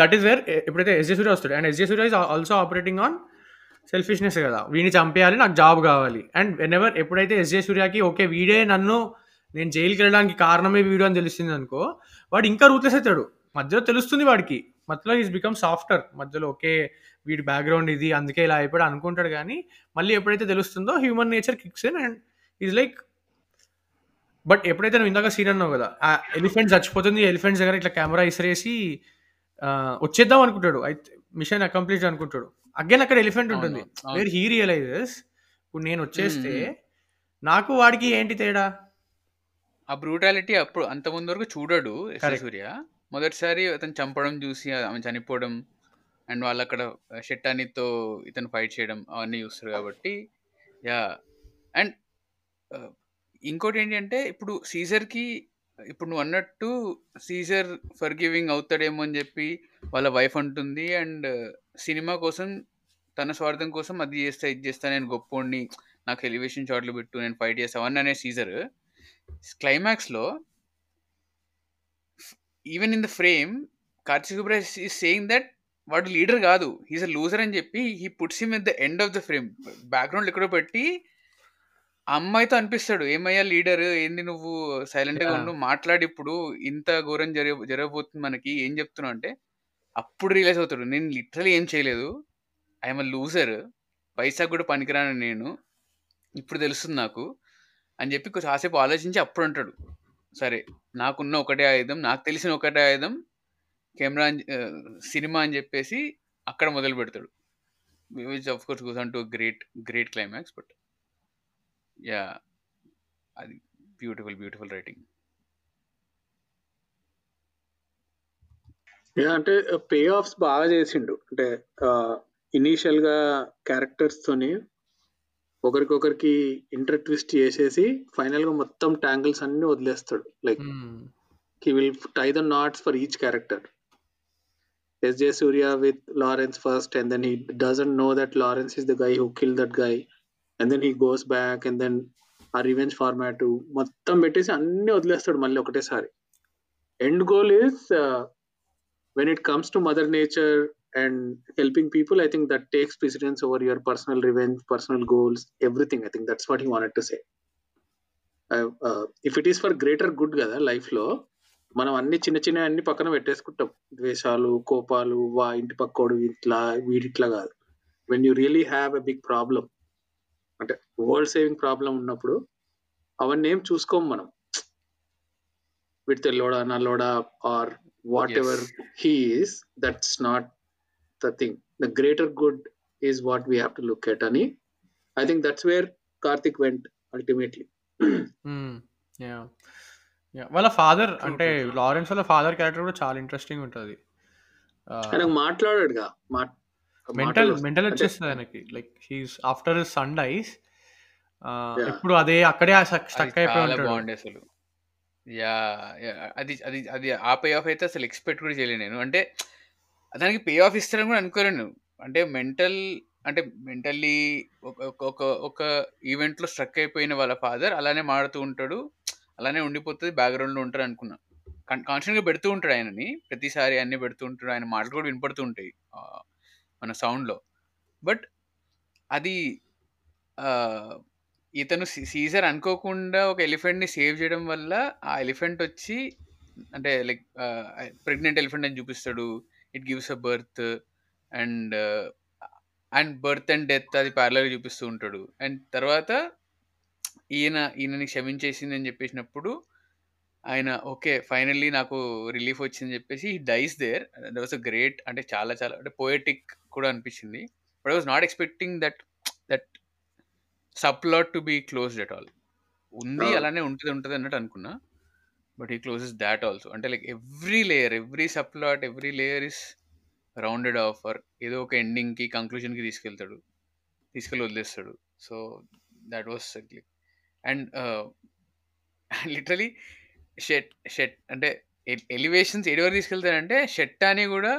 that is where ఎప్పుడైతే ఎస్జే సూర్య వస్తాడు. And SJ Surya is also operating on selfishness కదా, వీడిని చంపేయాలి, నాకు జాబ్ కావాలి. అండ్ వెన్ ఎవర్ ఎప్పుడైతే ఎస్జే సూర్యకి ఓకే వీడే నన్ను, నేను జైలుకి వెళ్ళడానికి కారణమే వీడు అని తెలిసింది అనుకో, వాడు ఇంకా రూత్లెస్ అవుతాడు. మధ్యలో తెలుస్తుంది వాడికి, మధ్యలో ఈజ్ బికమ్ సాఫ్టర్, మధ్యలో ఓకే వీడి బ్యాక్గ్రౌండ్ ఇది అందుకే ఇలా అయిపోయాడు అనుకుంటాడు. కానీ మళ్ళీ ఎప్పుడైతే తెలుస్తుందో human nature kicks in and is like. But ఎప్పుడైతే నువ్వు ఇందాక సీన్ అన్నావు కదా, ఆ ఎలిఫెంట్ చచ్చిపోతుంది, ఎలిఫెంట్స్ దగ్గర ఇట్లా కెమెరా ఇసిరేసి వచ్చేద్దాం అనుకుంటాడు, అయితే మిషన్ అకంప్లీట్ అనుకుంటాడు. అగైన్ అక్కడ ఎలిఫెంట్ ఉంటుంది, వేర్ హీ రియలైజెస్ ఇప్పుడు నేను వచ్చేస్తే నాకు వాడికి ఏంటి తేడా. ఆ బ్రూటాలిటీ అప్పుడు అంత ముందు వరకు చూడడు సూర్య. మొదటిసారి అతను చంపడం చూసి ఆమె చనిపోవడం అండ్ వాళ్ళు అక్కడ షెట్టానితో ఇతను ఫైట్ చేయడం అవన్నీ చూస్తారు కాబట్టి యా. అండ్ ఇంకోటి ఏంటంటే ఇప్పుడు సీజర్కి, ఇప్పుడు నువ్వు అన్నట్టు సీజర్ ఫర్ గివింగ్ అవుతాడేమో అని చెప్పి వాళ్ళ వైఫ్ అంటుంది. అండ్ సినిమా కోసం తన స్వార్థం కోసం అది చేస్తా ఇది చేస్తా, నేను గొప్పోడిని, నాకు ఎలివేషన్ షాట్లు పెట్టు, నేను ఫైట్ చేస్తాను అని అనే సీజర్ క్లైమాక్స్లో even in the frame Karthik Subbaraj is saying that వాడు లీడర్ కాదు, హీస్ అ లూజర్ అని చెప్పి he puts him at the end of the frame. బ్యాక్గ్రౌండ్లో ఎక్కడో పెట్టి అమ్మాయితో అనిపిస్తాడు, ఏమయ్యా లీడర్ ఏంది నువ్వు సైలెంట్గా ఉండు, మాట్లాడి, ఇప్పుడు ఇంత ఘోరం జరగ జరగబోతుంది మనకి, ఏం చెప్తున్నావు అంటే అప్పుడు రియలైజ్ అవుతాడు, నేను లిటరలీ ఏం చేయలేదు, ఐఎమ్ అ లూజర్, పైసా కూడా పనికిరాను నేను, ఇప్పుడు తెలుస్తుంది నాకు అని చెప్పి కొంచెం ఆసేపు ఆలోచించి అప్పుడు అంటాడు సరే నాకున్న ఒకటే ఆయుధం, నాకు తెలిసిన ఒకటే ఆయుధం కెమెరా సినిమా అని చెప్పేసి అక్కడ మొదలు పెడతాడు, which of course goes on to great great climax. But yeah అది బ్యూటిఫుల్ బ్యూటిఫుల్ రైటింగ్. అంటే పే ఆఫ్స్ బాగా చేసిండు, అంటే ఇనీషియల్ గా క్యారెక్టర్స్ తోని ఒకరికొకరికి ఇంటర్ ట్విస్ట్ చేసేసి ఫైనల్ గా మొత్తం ట్యాంగిల్స్ అన్ని వదిలేస్తాడు. Like he will tie the knots for each character. SJ Suryah with Lawrence first, and then he doesn't know that Lawrence is the guy who kill that guy, and then he goes back and then a revenge format to మొత్తం పెట్టేసి అన్ని వదిలేస్తాడు మళ్ళీ ఒకటేసారి. End goal is uh, when it comes to mother nature and helping people, I think that takes precedence over your personal revenge, personal goals, everything. I think that's what he wanted to say. uh, uh, if it is for greater good kada life lo మనం అన్ని చిన్న చిన్న అన్ని పక్కన పెట్టేసుకుంటాం, ద్వేషాలు కోపాలు వా ఇంటి పక్కోడు ఇట్లా వీడిట్లా కాదు. when you really have a big problem, అంటే వరల్డ్ సేవింగ్ ప్రాబ్లం ఉన్నప్పుడు అవన్నీ ఏం చూసుకోము మనం, విత్ లోడా నల్లోడా or whatever he's, that's not the thing. The greater good is what we have to look at అని I think that's where Karthik went ultimately. వాళ్ళ ఫాదర్ అంటే లారెన్స్ వాళ్ళ ఫాదర్ క్యారెక్టర్ కూడా చాలా ఇంట్రెస్టింగ్ ఉంటుంది. మాట్లాడాడుగా మెంటల్ మెంటల్ వచ్చేస్తుంది ఆయనకి, like he's after his son dies ఇప్పుడు అదే అక్కడే స్టక్ అయిపోయింది అసలు. యా అది అది అది ఆ పే ఆఫ్ అయితే అసలు ఎక్స్పెక్ట్ కూడా చేయలేను నేను, అంటే దానికి పే ఆఫ్ ఇస్తారని కూడా అనుకోలేను. అంటే మెంటల్ అంటే మెంటల్లీ ఒక ఒక ఈవెంట్లో స్ట్రక్ అయిపోయిన వాళ్ళ ఫాదర్ అలానే మాడుతూ ఉంటాడు, అలానే ఉండిపోతుంది, బ్యాక్గ్రౌండ్లో ఉంటారు అనుకున్నా. కాన్స్టెంట్గా పెడుతూ ఉంటాడు ఆయనని, ప్రతిసారి అన్నీ పెడుతూ ఉంటాడు, ఆయన మాటలు కూడా వినపడుతూ ఉంటాయి మన సౌండ్లో. బట్ అది ఇతను సీజర్ అనుకోకుండా ఒక ఎలిఫెంట్ని సేవ్ చేయడం వల్ల ఆ ఎలిఫెంట్ వచ్చి అంటే లైక్ ప్రెగ్నెంట్ ఎలిఫెంట్ అని చూపిస్తాడు, it gives a birth and and birth and death అది ప్యారలల్గా చూపిస్తూ ఉంటాడు. అండ్ తర్వాత ఈయన ఈయనని క్షమించేసింది అని చెప్పేసినప్పుడు ఆయన ఓకే ఫైనల్లీ నాకు రిలీఫ్ వచ్చిందని చెప్పేసి he dies there. That was a great, అంటే చాలా చాలా అంటే పోయెటిక్ కూడా అనిపించింది. But I was not expecting that that subplot to be closed at all. ఉంది అలానే ఉంటుంది ఉంటుంది అన్నట్టు అనుకున్నా, but he closes that also. అంటే like every layer, every subplot, every layer is rounded off or ఏదో ఒక ఎండింగ్కి కంక్లూజన్కి తీసుకెళ్తాడు, తీసుకెళ్ళి వదిలేస్తాడు. So that was like and literally షెట్ షెట్ అంటే ఎలివేషన్స్ ఎడివరకు తీసుకెళ్తాడంటే షెట్ అని కూడా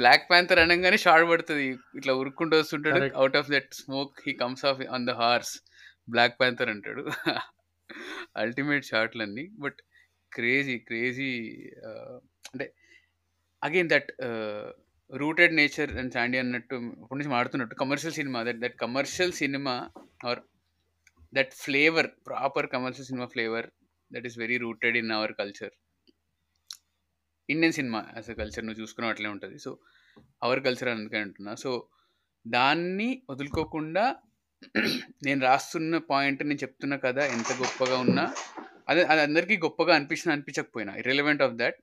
బ్లాక్ ప్యాంతర్ అనగానే షార్ట్ పడుతుంది, ఇట్లా ఉరుక్కుంటూ వస్తుంటాడు, out of that smoke he comes of on the horse black panther అంటాడు. అల్టిమేట్ షార్ట్లన్నీ బట్ క్రేజీ క్రేజీ. అంటే again that rooted nature and Sandy అన్నట్టు ఇప్పటి నుంచి మాడుతున్నట్టు commercial cinema, that that commercial cinema or that flavour, proper commercial cinema flavour that is very rooted in our culture. Indian cinema as a culture నువ్వు చూసుకున్న అట్లే ఉంటుంది. So our culture అందుకని అంటున్నా. సో దాన్ని వదులుకోకుండా నేను రాస్తున్న పాయింట్, నేను చెప్తున్న కదా ఎంత గొప్పగా ఉన్నా అదే అది అందరికీ గొప్పగా అనిపించినా అనిపించకపోయినా ఇర్రెలవెంట్ ఆఫ్ దాట్.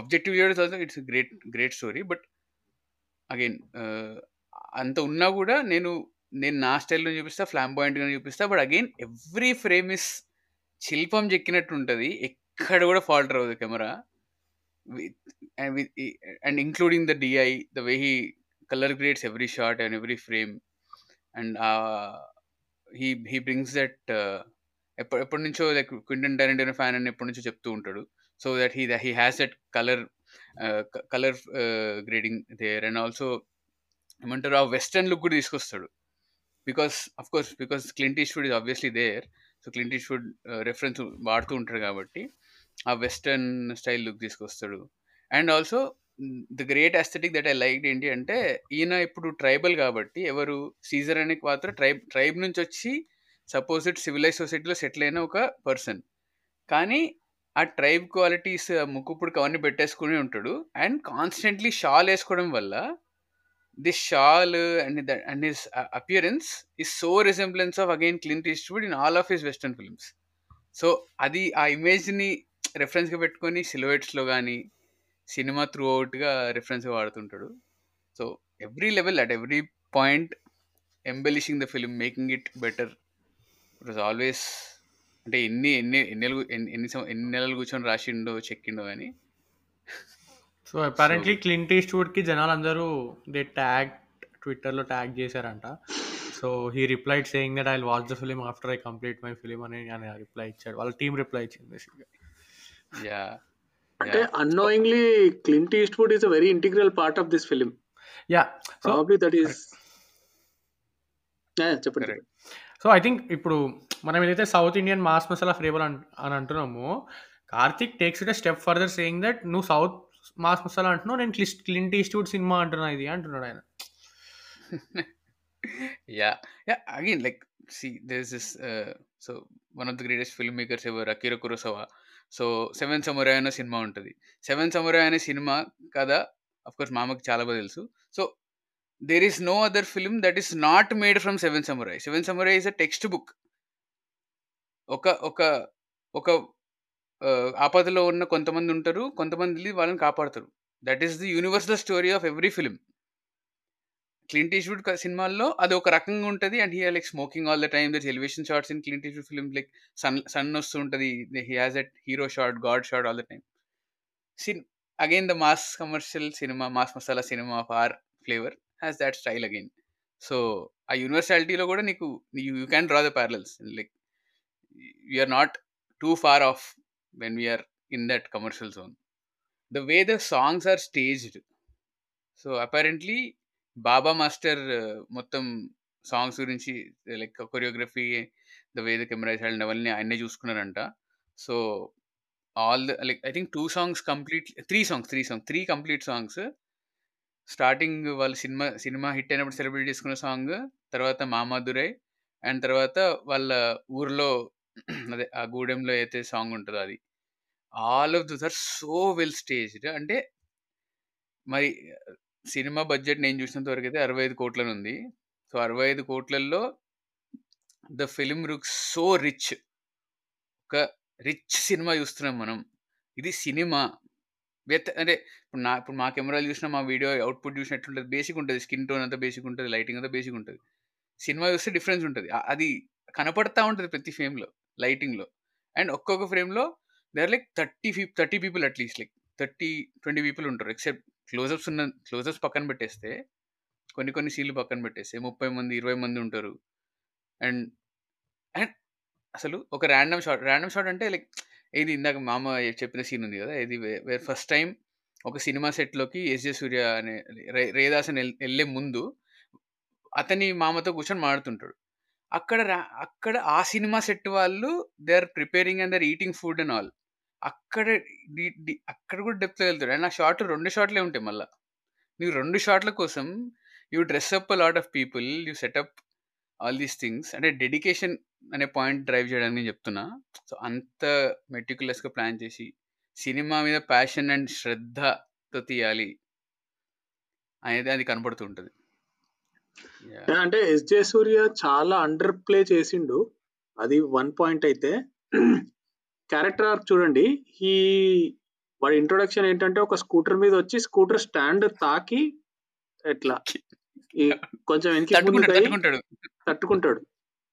ఆబ్జెక్టివ్ యూడర్స్ also it's great great story, but again అంత ఉన్నా కూడా నేను నేను నా స్టైల్లో చూపిస్తా, ఫ్లాంబాయింట్గా చూపిస్తా. But again every frame is శిల్పం చెక్కినట్టు ఉంటుంది, ఎక్కడ కూడా ఫాల్టర్ అవ్వదు camera, and including the DI, the way he colour grades every shot and every frame. And he he brings that ఎప్పటి ఎప్పటి నుంచో లైక్ క్వింటన్ టారంటినో ఫ్యాన్ అని ఎప్పటి నుంచో చెప్తూ ఉంటాడు. So that he that he has that color uh, c- color uh, grading there, and also Mantar of western look kuda iskostadu, because of course because Clint Eastwood is obviously there, so Clint Eastwood uh, reference vaartu untaru kabatti aa western style look iskostadu. And also the great aesthetic that I liked enti ante eena ippudu tribal kabatti evaru Caesar ane maatra tribe tribe nunchi vachi supposed civilized society lo settle aina oka person, kaani ఆ tribe qualities ముక్కుపుడికి అవన్నీ పెట్టేసుకుని ఉంటాడు. And constantly shawl వేసుకోవడం వల్ల this shawl and and his appearance is so resemblance of again Clint Eastwood in all of his western films. So అది ఆ ఇమేజ్ని రెఫరెన్స్గా పెట్టుకొని సిలువెట్స్లో కానీ సినిమా త్రూ అవుట్గా రెఫరెన్స్గా వాడుతుంటాడు. So every level at every point embellishing the film, making it better. It was always అంటే ఎన్ని ఎన్ని ఎన్ని ఎన్ని ఎన్ని నెలలు కూర్చొని రాసిండో చెక్కిండో అని. సో అపారెంట్లీ క్లింట్ ఈస్ట్వుడ్ కి జనాలు అందరూ దే ట్యాగ్ ట్విట్టర్లో ట్యాగ్ చేశారంట. So he replied saying that I will watch the film after I complete my film అని రిప్లై ఇచ్చాడు, వాళ్ళ టీం రిప్లై ఇచ్చింది. యా అంటే annoyingly Clint Eastwood is a very integral part of this film. Yeah probably that is yeah చెప్పండి. So I think ఇప్పుడు మనం ఏదైతే south Indian mass masala flavour అని అంటున్నామో, Karthik takes it step further saying that నువ్వు south mass masala అంటున్నావు, నేను Clint Eastwood cinema అంటున్నా ఇది అంటున్నాడు ఆయన. Yeah yeah again like see there is this so one of the greatest film makers ఎవరు, Akira Kurosawa. So seven samurai అనే cinema ఉంటుంది. సెవెన్ సమురాయ్ అనే సినిమా కదా అఫ్కోర్స్ మామకి చాలా బాగా తెలుసు. So there is no other film that is not made from Seven Samurai. Seven Samurai is a textbook. oka oka oka ఆపదలో ఉన్న కొంతమంది ఉంటారు, కొంతమంది వాళ్ళని కాపాడతారు. That is the universal story of every film. Clint Eastwood సినిమాల్లో అది ఒక రకంగా ఉంటుంది. And he like smoking all the time, that elevation shots in Clint Eastwood film like sun sun వస్తూ ఉంటుంది, he has that hero shot, god shot all the time. Since again the mass commercial cinema, mass masala cinema of our flavour has that style again. So a universality lo kuda niku you, you can draw the parallels, like you are not too far off when we are in that commercial zone. The way the songs are staged, so apparently Baba Master uh, mottam songs gurinchi like choreography, the way the camera is held navalni ayane chusukunnaranta. So all the, like I think two songs complete three songs three songs three complete songs. Starting వాళ్ళ cinema cinema hit అయినప్పుడు celebrate చేసుకున్న song, తర్వాత మామాదురై, and తర్వాత వాళ్ళ ఊర్లో అదే ఆ గూడెంలో అయితే సాంగ్ ఉంటుందో అది. All of this are so well staged. అంటే మరి సినిమా బడ్జెట్ నేను చూసినంత వరకు అయితే అరవై ఐదు కోట్లను ఉంది. సో అరవై ఐదు కోట్లలో the film looks so rich. ఒక రిచ్ సినిమా చూస్తున్నాం మనం. ఇది సినిమా వ్యత్ అంటే ఇప్పుడు నా ఇప్పుడు మా కెమెరాలు చూసినా మా వీడియో అవుట్పుట్ చూసినట్టుంటుంది, బేసిక్ ఉంటుంది, స్కిన్ టోన్ అంతా బేసిక్ ఉంటుంది, లైటింగ్ అంతా బేసిక్ ఉంటుంది. సినిమా చూస్తే డిఫరెన్స్ ఉంటుంది. అది కనపడతా ఉంటుంది ప్రతి ఫ్రేమ్లో లైటింగ్లో. అండ్ ఒక్కొక్క ఫ్రేమ్లో దేర్ లైక్ థర్టీ ఫీ thirty people at least like thirty twenty people ఉంటారు. ఎక్సెప్ట్ క్లోజప్స్ ఉన్న క్లోజప్స్ పక్కన పెట్టేస్తే కొన్ని కొన్ని సీన్లు పక్కన పెట్టేస్తే ముప్పై మంది ఇరవై మంది ఉంటారు. అండ్ అండ్ అసలు ఒక ర్యాండమ్ షాట్ ర్యాండమ్ షాట్ అంటే లైక్ ఇది ఇందాక మామ చెప్పిన సీన్ ఉంది కదా, ఇది వేర్ ఫస్ట్ టైం ఒక సినిమా సెట్లోకి ఎస్జే సూర్య అనే రే రేదాస్ అని వెళ్ళే ముందు అతని మామతో కూర్చొని మాడుతుంటాడు. అక్కడ అక్కడ ఆ సినిమా సెట్ వాళ్ళు they are preparing and they are eating food and all. అక్కడ అక్కడ కూడా డెప్త్ వెళ్తాడు. అండ్ ఆ షార్ట్ రెండు షార్ట్లే ఉంటాయి. మళ్ళీ నీకు రెండు షార్ట్ల కోసం you dress up lot of people, you set up all these things. అంటే డెడికేషన్ అనే పాయింట్ డ్రైవ్ చేయడానికి నేను చెప్తున్నా. సో అంత మెటిక్యులస్గా ప్లాన్ చేసి సినిమా మీద ప్యాషన్ అండ్ శ్రద్ధతో తీయాలి అనేది అది కనపడుతూ ఉంటుంది. అంటే ఎస్జే సూర్య చాలా అండర్ ప్లే చేసిండు, అది వన్ పాయింట్. అయితే క్యారెక్టర్ ఆర్క్ చూడండి, ఈ వాడి ఇంట్రొడక్షన్ ఏంటంటే ఒక స్కూటర్ మీద వచ్చి స్కూటర్ స్టాండ్ తాకి ఎట్లా కొంచెం వెనక్కి తట్టుకుంటాడు,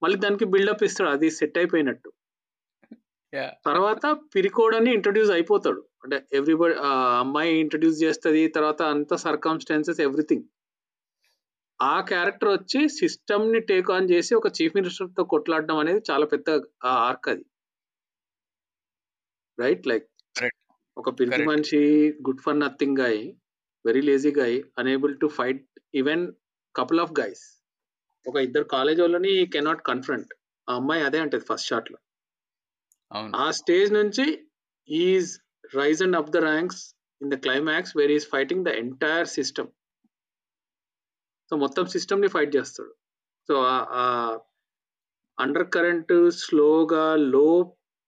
మళ్ళీ దానికి బిల్డప్ ఇస్తాడు, అది సెట్ అయిపోయినట్టు. తర్వాత పిరికోడని ఇంట్రొడ్యూస్ అయిపోతాడు, అంటే ఎవ్రీబడి అమ్మాయి ఇంట్రొడ్యూస్ చేస్తుంది. తర్వాత అంత సర్కమ్స్టాన్సెస్ ఎవ్రీథింగ్. ఆ క్యారెక్టర్ వచ్చి సిస్టమ్ ని టేక్ ఆన్ చేసి ఒక చీఫ్ మినిస్టర్ తో కొట్లాడడం అనేది చాలా పెద్ద ఆర్క్ అది, రైట్? లైక్ ఒక పిరికి మనిషి good for nothing guy, very lazy guy, unable to fight even couple of guys. ఒక ఇద్దరు కాలేజ్ వాళ్ళని ఈ కెనాట్ కన్ఫ్రంట్. ఆ అమ్మాయి అదే అంటది ఫస్ట్ షాట్ లో. ఆ స్టేజ్ నుంచి is rise and up the ranks in the climax where is fighting the entire system. So మొత్తం సిస్టమ్ ని ఫైట్ చేస్తాడు. సో ఆ అండర్ కరెంట్ స్లోగా లో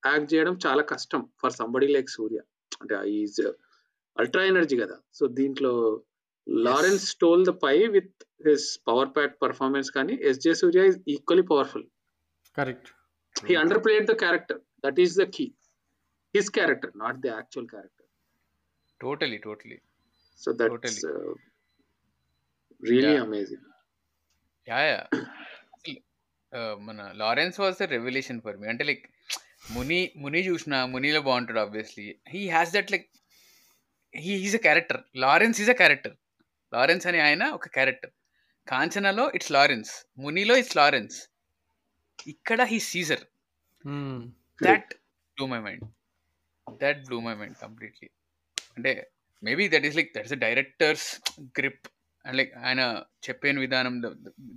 యాక్ట్ చేయడం చాలా కష్టం ఫర్ సంబడి లైక్ సూర్య. అంటే ఈజ్ అల్ట్రా ఎనర్జీ కదా. సో దీంట్లో Lawrence stole the pie with his power pack performance, కానీ ఎస్జే సూర్య is equally powerful. Correct. He underplayed the character. That is the key. His character, not the actual character. Totally, totally. So that's totally. Uh, really yeah. amazing. Yeah, yeah. uh, man, Lawrence was a revelation for me. Until like, Muni, Muni Jushna, Muni la wanted obviously. He has that like, he is a character. Lawrence is a character. Lawrence ani ayana oka character. Kanchana lo, it's Lawrence. Muni lo, it's Lawrence. ఇక్కడ he Caesar. That blew my mind that blew my mind completely. అంటే maybe that is like that is the director's grip and like ఆయన చెప్పే విధానం,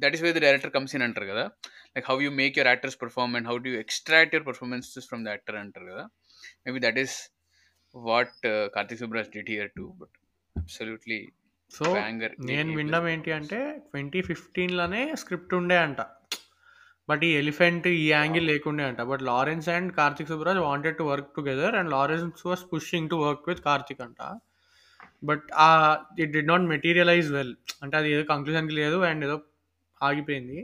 that is way the director comes in అంటారు కదా, like how you make your actors perform and how do you extract your performances from the actor అంటారు కదా. Maybe that is what Karthik Subbaraj did here too. But absolutely. So నేను వినడం ఏంటి అంటే twenty fifteen లోనే script ఉండే అంట, బట్ ఈ ఎలిఫెంట్ ఈ యాంగిల్ లేకుండా అంట. But Lawrence and Karthik Subbaraj wanted to work together and Lawrence was pushing to work with Karthik అంట. But it did not materialise well, అంటే అది ఏదో కంక్లూజన్కి లేదు అండ్ ఏదో ఆగిపోయింది.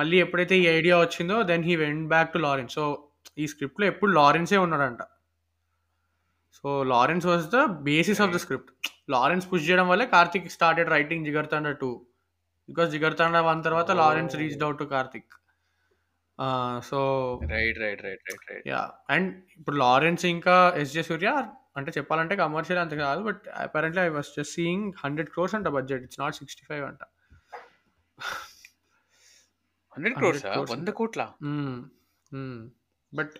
మళ్ళీ ఎప్పుడైతే ఈ ఐడియా వచ్చిందో then he went back to Lawrence. So ఈ స్క్రిప్ట్లో ఎప్పుడు లారెన్సే ఉన్నాడంట. So Lawrence was the basis of the script. Lawrence push చేయడం వల్లే Karthik started writing Jigarthanda two, because Jigarthanda one తర్వాత Lawrence reached out to Karthik. So right right right right right yeah. And ఇప్పుడు Lawrence ఇంకా ఎస్జే సూర్య అంటే చెప్పాలంటే కమర్షియల్ అంత కాదు, but apparently I was just seeing hundred crores అంట budget, it's not sixty five అంట. వంద కోట్ల. But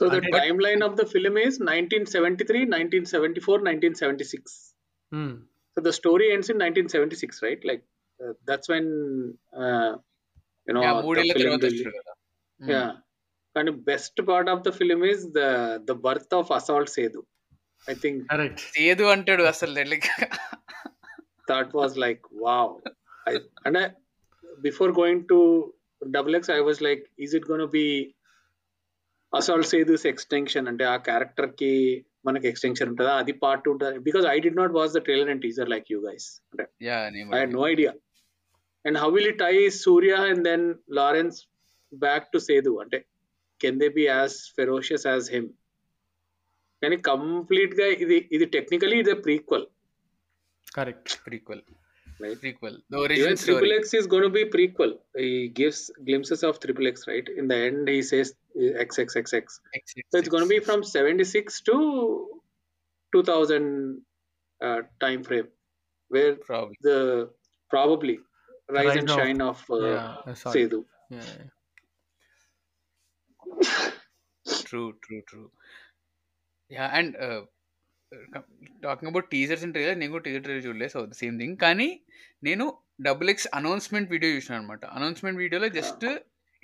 so the time line of the film is nineteen seventy three, nineteen seventy four, nineteen seventy six. So the story ends in nineteen seventy six, right? Like Uh, that's when uh, you know yeah, the film really, mm. yeah and the best part of the film is the the birth of Assault Sedu, I think. Correct. Sedu antadu asalu like that was like wow. I, and I, before going to double X I was like, is it going to be Assault Sedu's extension? Ante aa character ki మనకి extension ఉంటుందా, అది part ఉంటుంది. Because I did not watch the trailer and teaser like you guys. I had no idea. And how will it tie Surya and then Lawrence back to Sethu? అంటే can they be as ferocious as him? కానీ complete గా ఇది ఇది technically ఇది prequel. Correct, prequel. right? Prequel. The original Even story. Triple X is going to be prequel. He gives glimpses of Triple X, right? In the end, he says X X X X. So it's going to be from seventy-six to two thousand uh, time frame, where probably. the probably rise, rise and of, shine of uh, yeah, Sedu. Yeah, yeah. True, true, true. Yeah, and uh, talking about teasers and trailer, నేను కూడా teaser trailer చూడలేదు, so same thing. కానీ నేను double X announcement video చూసాను అనమాట. Announcement వీడియోలో just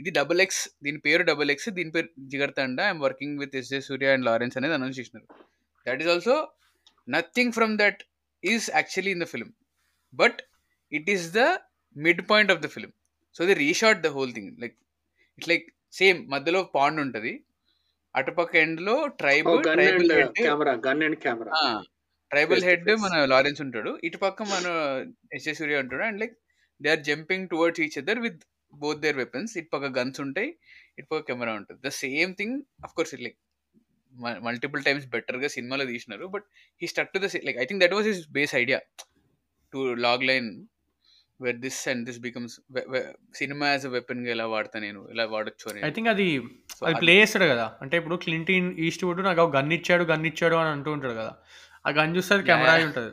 ఇది double X, దీని పేరు డబుల్ ఎక్స్, దీని పేరు Jigarthanda, I'm working with SJ. Surya and Lawrence అనేది అనౌన్స్ చేసినారు. That is also nothing from that is actually in the film, but it is the mid point of the film. So they reshot the whole thing, like it's like same మధ్యలో pond ఉంటుంది, అటుపక్క end లో tribal tribal head మన లారెన్స్ ఉంటాడు, ఇటుపక్క మన ఎస్.జె. సూర్య ఉంటాడు. And like they are jumping towards each other with both their weapons. ఇటుపక్క గన్స్ ఉంటాయి, ఇటుపక్క కెమెరా ఉంటుంది. The same thing of course it like multiple times better గా సినిమాలో తీసినారు, but he stuck to the like I think that was his base idea to log line where this and this becomes where, where cinema as a weapon ga ela vaadta nenu ela vaadchu ani I think adi adi play chestadu kada. Ante ippudu Clint Eastwood naga gun ichchadu gun ichchadu ani antu untadu kada, aa gun chustadu camera ayi untadu.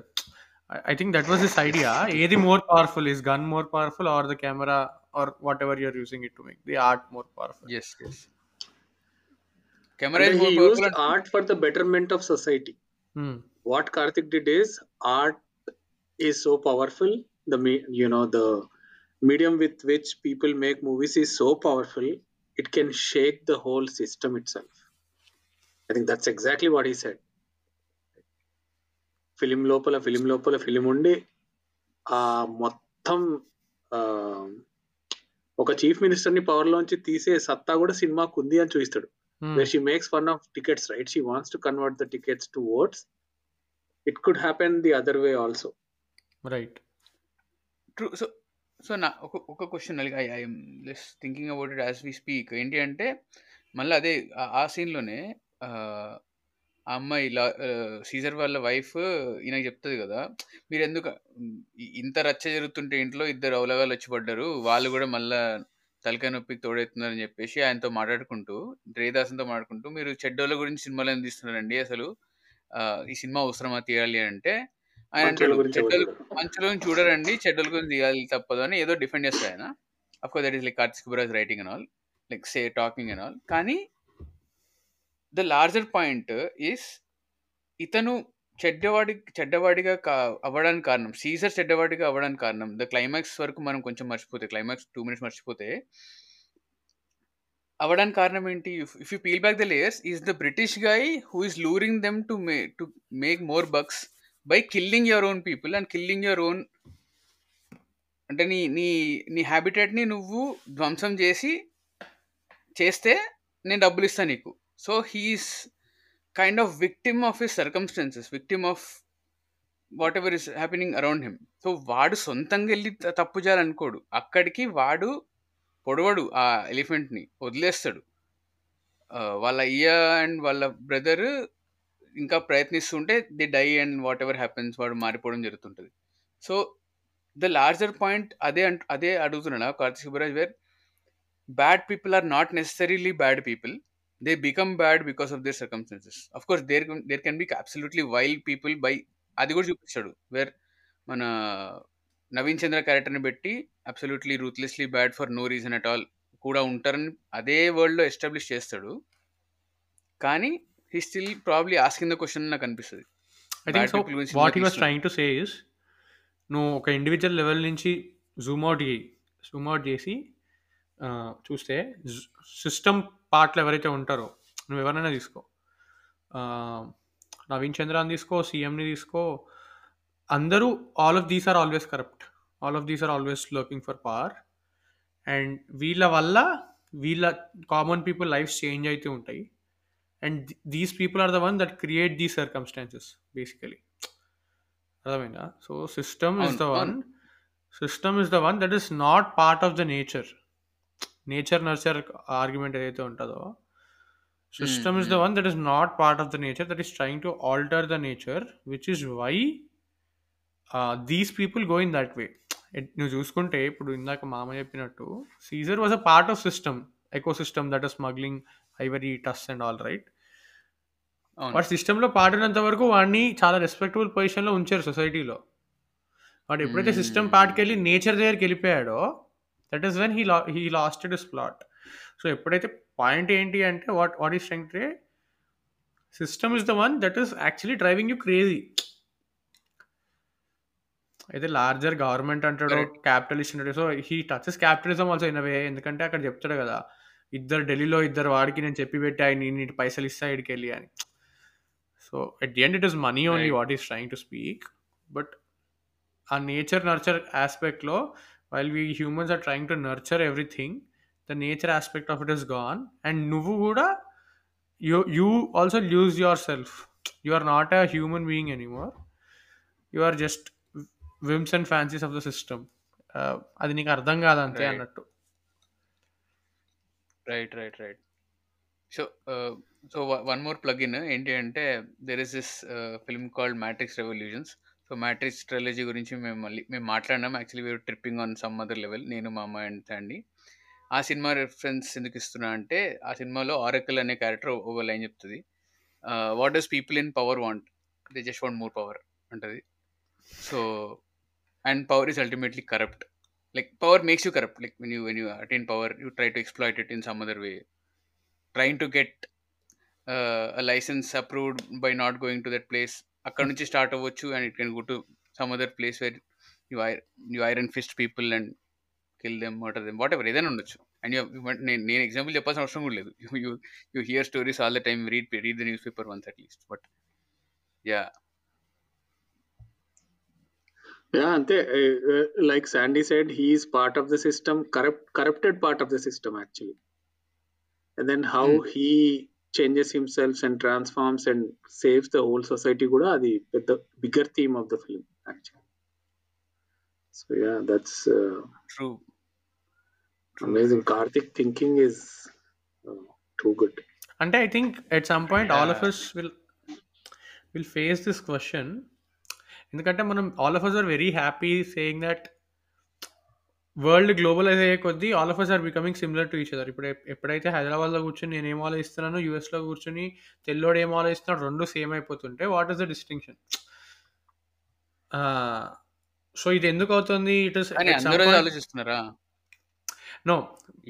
I think that was his idea. Edi more powerful, is gun more powerful or the camera or whatever you are using it to make the art more powerful? Yes, yes, camera is more powerful. He used art for the betterment of society. Hmm. What Karthik did is art is so powerful. The you know the medium with which people make movies is so powerful, it can shake the whole system itself. I think that's exactly what he said. Film lopala film lopala film undi aa mottham oka chief minister ni power lonchi teese satta kuda cinema kundi ani chuvistadu. Where she makes fun of tickets, right? She wants to convert the tickets to votes. It could happen the other way also, right? True. So, so na ఒక question like I I'm just thinking about it as we speak. ఏంటి అంటే మళ్ళీ అదే ఆ సీన్లోనే ఆ అమ్మాయి లా Caesar వాళ్ళ wife ఈయనకు చెప్తుంది కదా, మీరు ఎందుకు ఇంత రచ్చ జరుగుతుంటే ఇంట్లో ఇద్దరు అవలగాలు వచ్చి పడ్డారు, వాళ్ళు కూడా మళ్ళీ తలకాయ నొప్పికి తోడవుతున్నారని చెప్పేసి ఆయనతో మాట్లాడుకుంటూ, రేదాసంతో మాట్లాడుకుంటూ, మీరు చెడ్డోళ్ళ గురించి సినిమాలు ఏం తీస్తున్నారండి, అసలు ఈ సినిమా అవసరమా తీయాలి అంటే, ఆయన అంటాడు మంచులను చూడరండి చెడ్డల గురించి తీయాలి తప్పదు అని ఏదో డిఫెండ్ చేస్తాడు ఆయన. Of course that is like Karthik Subbaraj writing and all, like say talking and all. కానీ ద లార్జర్ పాయింట్ ఈస్ ఇతను చెడ్డవాడి చెడ్డవాడిగా కా అవ్వడానికి కారణం, సీజర్ చెడ్డవాడిగా అవ్వడానికి కారణం, ద క్లైమాక్స్ వరకు మనం కొంచెం మర్చిపోతే, క్లైమాక్స్ టూ మినిట్స్ మర్చిపోతే అవ్వడానికి కారణం ఏంటి? If you peel back the layers, is the British guy who is luring them to may to make more bucks by killing your own people and killing your own, అంటే నీ నీ నీ హ్యాబిటేట్ని నువ్వు ధ్వంసం చేసి చేస్తే నేను డబ్బులు ఇస్తాను నీకు. So he's kind of victim of his circumstances, victim of whatever is happening around him. So వాడు సొంతంగా వెళ్ళి తప్పు చేయాలనుకోడు, అక్కడికి వాడు పొడవడు, ఆ ఎలిఫెంట్ని వదిలేస్తాడు. వాళ్ళ అయ్య అండ్ వాళ్ళ బ్రదరు ఇంకా ప్రయత్నిస్తుంటే the die and whatever happens, వాడు మారిపోవడం జరుగుతుంటుంది. సో ద లార్జర్ పాయింట్ అదే అంట అదే అడుగుతున్నాడు Karthik Subbaraj, where bad people are not necessarily bad people, they become bad because of their circumstances. Of course there there can be absolutely wild people by, అది కూడా చూపిస్తాడు, వేర్ మన నవీన్ చంద్ర క్యారెక్టర్ని పెట్టి absolutely ruthlessly bad for no reason at all కూడా ఉంటారని అదే వరల్డ్లో ఎస్టాబ్లిష్ చేస్తాడు. కానీ he still probably asking the question na kanipistadi. I think so what he was trying to say is no oka individual level nunchi zoom out chey zoom out chesi chuste system part level ayite untaro nu evarnana isko Naveen Chandra ni isko C M ni isko andaru, all of these are always corrupt, all of these are always looking for power, and veela valla veela common people lives change ayite untayi. And these people are the one that create these circumstances, basically. Adamina. So system is on, the one. On. System is the one that is not part of the nature. Nature nurture argument ayithe untado. System mm, is mm. the one that is not part of the nature, that is trying to alter the nature, which is why these people go in that way. నువ్వు చూసుకుంటే ఇప్పుడు ఇందాక మామ చెప్పినట్టు Caesar was a part of system, ecosystem that as smuggling ivory tusk and all right. వాడు సిస్టంలో part అయినంత వరకు వాడిని చాలా రెస్పెక్టబుల్ పొజిషన్లో ఉంచారు సొసైటీలో. వాడు ఎప్పుడైతే సిస్టమ్ పార్ట్కి వెళ్ళి నేచర్ దగ్గరికి వెళ్ళిపోయాడో that is when he la he lasted his plot. So ఎప్పుడైతే పాయింట్ ఏంటి అంటే what what is trying to say, system is the one that is actually driving you crazy. అయితే లార్జర్ గవర్నమెంట్ అంటాడు, capitalist అంటాడు. So he touches capitalism also in a way, ఎందుకంటే అక్కడ చెప్తాడు కదా ఇద్దరు ఢిల్లీలో ఇద్దరు వాడికి నేను చెప్పి పెట్టి ఆయన నీటి పైసలు ఇస్తా ఇక్కడికి వెళ్ళి అని. So at the end it is money only what is trying to speak. But ఆ నేచర్ నర్చర్ ఆస్పెక్ట్లో while we humans are trying to nurture everything, the nature aspect of it is gone. And నువ్వు కూడా you you also lose your self. You are not a human being anymore, you are just whims and fancies of the system. అది నీకు అర్థం కాదంతే అన్నట్టు. Right right right so so one more plug in ఏంటి అంటే there is this film called Matrix Revolutions. So Matrix trilogy గురించి మేము మళ్ళీ మేము మాట్లాడినాం. Actually we're tripping on some other level, నేను మా అమ్మాయి అండ్ తండి. ఆ సినిమా రిఫరెన్స్ ఎందుకు ఇస్తున్నా అంటే ఆ సినిమాలో ఆరకల్ అనే క్యారెక్టర్ ఒక లైన్ చెప్తుంది, what does people in power want, they just want more power అంటది. So and power is ultimately corrupt, like power makes you corrupt, like when you when you attain power you try to exploit it in some other way, trying to get uh, a license approved by not going to that place, akkanunchi start avvochu and it can go to some other place where you iron, you iron fist people and kill them, murder them, whatever edaina undochu. And you have nenu example cheppalsina avasaram kuda ledu, you you hear stories all the time, read read the newspaper once at least. But yeah yeah ante uh, like Sandy said, he is part of the system, corrupt corrupted part of the system actually, and then how mm. he changes himself and transforms and saves the whole society kuda adi the bigger theme of the film actually. So yeah, that's uh, true. true amazing. Karthik thinking is uh, too good. And I think at some point yeah. all of us will will face this question. ఎందుకంటే మనం all of us are very happy saying that world globalise అయ్యే కొద్దీ all of us are becoming similar to each other. ఇప్పుడు ఎప్పుడైతే హైదరాబాద్లో కూర్చొని నేను ఏం ఆలోచిస్తున్నాను, యూఎస్లో కూర్చొని తెల్లోడు ఏం ఆలోచిస్తున్నాడు, రెండు సేమ్ అయిపోతుంటే what is the distinction? So ఇది ఎందుకు అవుతుంది? ఇట్ ఈస్ ఆలోచిస్తున్నారా? నో,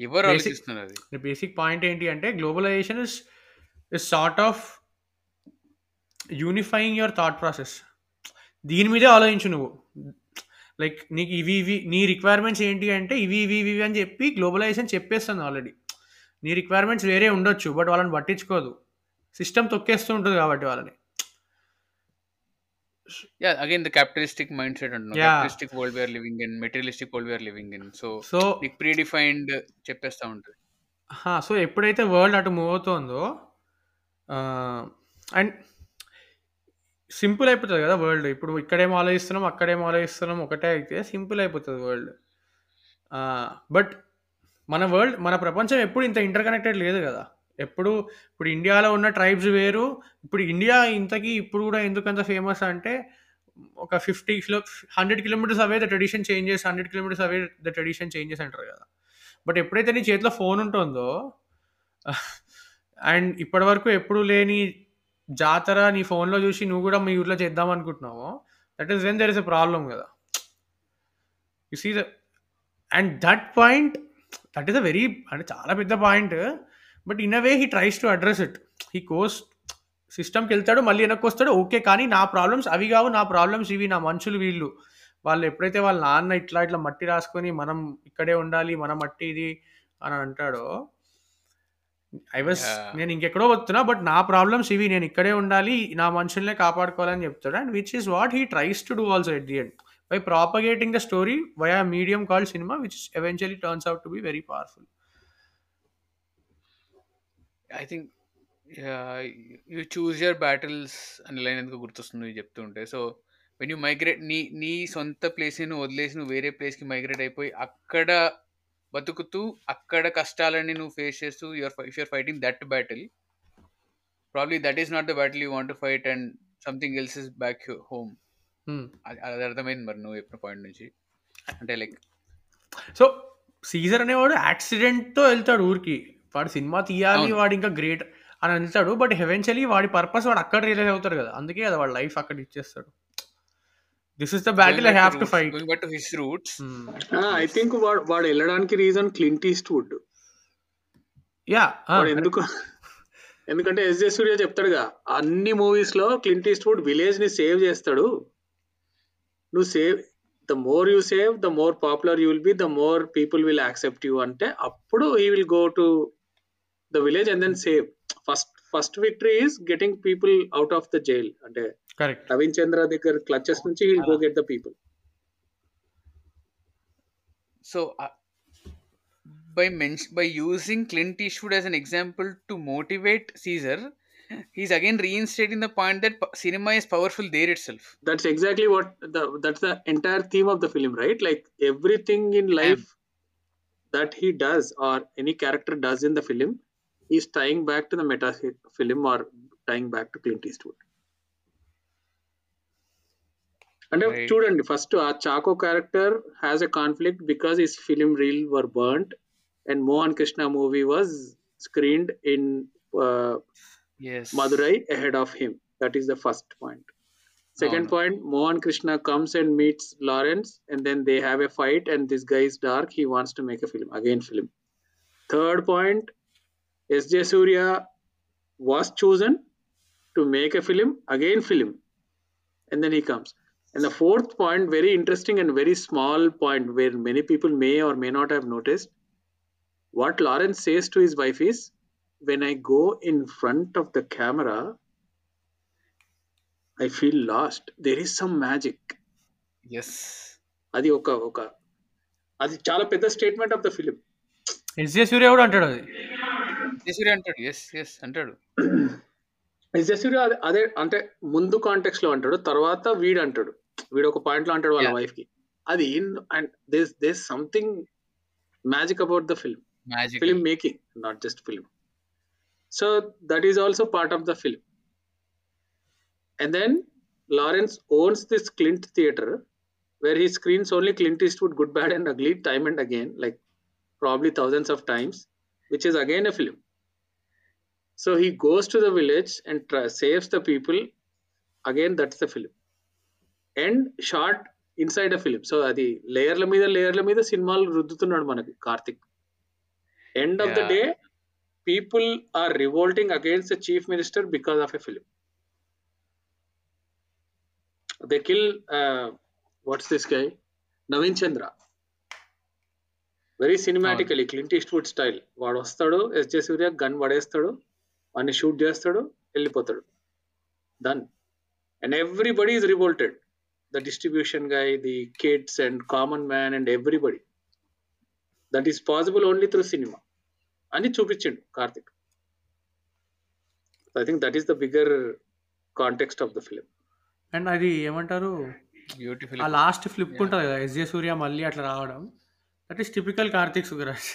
ఎవరు ఆలోచిస్తున్నారు? బేసిక్ పాయింట్ ఏంటి అంటే globalisation is is sort of unifying your thought process. దీని మీదే ఆలోచించు నువ్వు, లైక్ నీకు ఇవి ఇవి నీ రిక్వైర్మెంట్స్ ఏంటి అంటే ఇవి ఇవి ఇవి అని చెప్పి గ్లోబలైజేషన్ చెప్పేస్తుంది ఆల్రెడీ. నీ రిక్వైర్మెంట్స్ వేరే ఉండొచ్చు, బట్ వాళ్ళని పట్టించుకోదు, సిస్టమ్ తొక్కేస్తూ ఉంటుంది కాబట్టి వాళ్ళని. Yeah, again the capitalistic mindset and no? yeah. capitalistic world we are living in, materialistic world we are living in. So నీకు predefined చెప్పేస్తా ఉంటుంది. సో ఎప్పుడైతే వరల్డ్ అటు మూవ్ అవుతుందో అండ్ సింపుల్ అయిపోతుంది కదా వరల్డ్. ఇప్పుడు ఇక్కడేం ఆలోచిస్తున్నాం అక్కడేం ఆలోచిస్తున్నాం ఒకటే అయితే సింపుల్ అయిపోతుంది వరల్డ్. బట్ మన వరల్డ్ మన ప్రపంచం ఎప్పుడు ఇంత ఇంటర్ కనెక్టెడ్ లేదు కదా. ఎప్పుడు ఇప్పుడు ఇండియాలో ఉన్న ట్రైబ్స్ వేరు. ఇప్పుడు ఇండియా ఇంతకీ ఇప్పుడు కూడా ఎందుకంత ఫేమస్ అంటే ఒక fifty kilo hundred kilometres away the tradition changes, hundred kilometres away the tradition changes అంటారు కదా. బట్ ఎప్పుడైతే నీ చేతిలో ఫోన్ ఉంటుందో అండ్ ఇప్పటి వరకు ఎప్పుడు లేని జాతర నీ ఫోన్లో చూసి నువ్వు కూడా మీ ఊర్లో చేద్దాం అనుకుంటున్నావు, that is when there is a problem కదా. You see the and that point that is a very అంటే చాలా పెద్ద point. But in a way he tries to address it. He goes సిస్టమ్కి వెళ్తాడు, మళ్ళీ వెనక్కి వస్తాడు. ఓకే, కానీ నా ప్రాబ్లమ్స్ అవి కావు, నా ప్రాబ్లమ్స్ ఇవి, నా మనుషులు వీళ్ళు. వాళ్ళు ఎప్పుడైతే వాళ్ళ నాన్న ఇట్లా ఇట్లా మట్టి రాసుకొని మనం ఇక్కడే ఉండాలి మన మట్టి ఇది అని అంటాడో, ఐ వాస్ నేను ఇంకెక్కడో వస్తున్నా బట్ నా ప్రాబ్లమ్స్ ఇవి, నేను ఇక్కడే ఉండాలి, నా మనుషుల్నే కాపాడుకోవాలని చెప్తాడు. And which is what he tries to do also at the end by propagating the story via a medium called cinema, which eventually turns out to be very powerful. I think you choose your battles అని line ఎందుకు గుర్తొస్తుంది చెప్తుంటే. So when you migrate, నీ నీ సొంత ప్లేస్ని నువ్వు వదిలేసి నువ్వు వేరే ప్లేస్కి మైగ్రేట్ అయిపోయి అక్కడ బతుకుతూ అక్కడ కష్టాలని నువ్వు ఫేస్ చేస్తూ you're if you're fighting that battle, probably that is not the battle you want to fight and something else is back home. అది అర్థమైంది మరి నువ్వు చెప్పిన పాయింట్ నుంచి. అంటే లైక్ సో సీజర్ అనేవాడు యాక్సిడెంట్తో వెళ్తాడు ఊరికి, వాడు సినిమా తీయాలి వాడు ఇంకా గ్రేట్ అని అంటాడు, బట్ ఎవెన్చువల్లీ వాడి పర్పస్ వాడు అక్కడ రియలైజ్ అవుతాడు కదా, అందుకే కదా వాడు లైఫ్ అక్కడ ఇచ్చేస్తాడు. This is the battle I have to fight. Going back to his roots. Hmm. Ah, I think what what Eladan's reason Clint Eastwood. Yeah. But enduko endukante S J Surya చెప్తాడు గా అన్ని movies లో Clint Eastwood village ని save చేస్తాడు. నువ్వు save the more you save the more popular you will be, the more people will accept you అంటే అప్పుడు he will go to the village and then save. First first victory is getting people out of the jail అంటే correct. Naveen Chandra దగ్గర clutches నుంచి he will go get the people. So by means by using Clint Eastwood as an example to motivate Caesar, he is again reinstating the point that cinema is powerful there itself. That's exactly what the that's the entire theme of the film, right? Like everything in life yeah. that he does or any character does in the film is tying back to the meta film or tying back to Clint Eastwood. అంటే చూడండి first ఆ choco character has a conflict because his film reel were burned and Mohan Krishna movie was screened in Madurai ahead of him. That is the first point. Second point Mohan Krishna comes and meets Lawrence and then they have a fight and this guy is dark, he wants to make a film again film. Third point S J Surya was chosen to make a film again film and then he comes. And the fourth point, very interesting and very small point where many people may or may not have noticed, what Lawrence says to his wife is, when I go in front of the camera, I feel lost. There is some magic. Yes. Adi oka oka. Adi chala pedda statement of the film. S J Surya avadu antadu. S J Surya antadu. Yes, yes, antadu. S J Surya అదే అంటే ముందు context లో అంటాడు, తర్వాత వీడు అంటాడు, వీడు ఒక పాయింట్ లో అంటాడు వాళ్ళ వైఫ్ కి. అది and this this something magic about the film, film making, not just film. So that is also part of the film. And then Lawrence owns this Clint theatre where he screens only Clint Eastwood good bad and ugly time and again, like probably thousands of times, which is again a film. So he goes to the village and try, saves the people. Again, that's the film. And shot inside a film. So adi layer la meeda layer la meeda cinemalu ruddutunnadu manaki Karthik. End of yeah. the day, people are revolting against the chief minister because of a film. They kill uh, what's this guy? Naveen Chandra. Very cinematically, oh. Clint Eastwood style. Vaadu ostadu, S J Surya gun vadestadu. వాడిని shoot చేస్తాడు, వెళ్ళిపోతాడు, done. And everybody is revolted, the distribution guy, the kids and common man and everybody. That is possible only through cinema అని చూపించిండు Karthik. I think that is the bigger context of the film. And అది ఏమంటారు beautiful, ఆ last flip ఉంటుంది కదా S J సూర్య మళ్ళీ అట్లా రావడం, that is typical Karthik Subbaraj.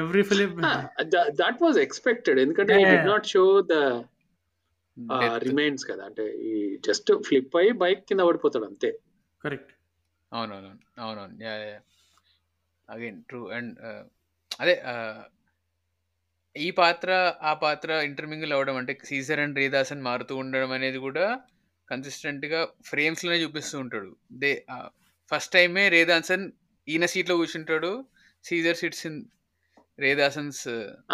Every film ah, that, that was expected endukante yeah. he did not show the uh, remains kada ante just flip ayi bike kinda padipotadu ante correct avunu avunu avunu yeah yeah again true and uh, ade ee paatra aa paatra intermingle avadam ante Caesar and Redasan marutu undadam anedi kuda consistent ga frames lone chupistu untadu. They uh, first time e Redasan eena seat lo kuchuntadu, Caesar sits in రేదాసన్స్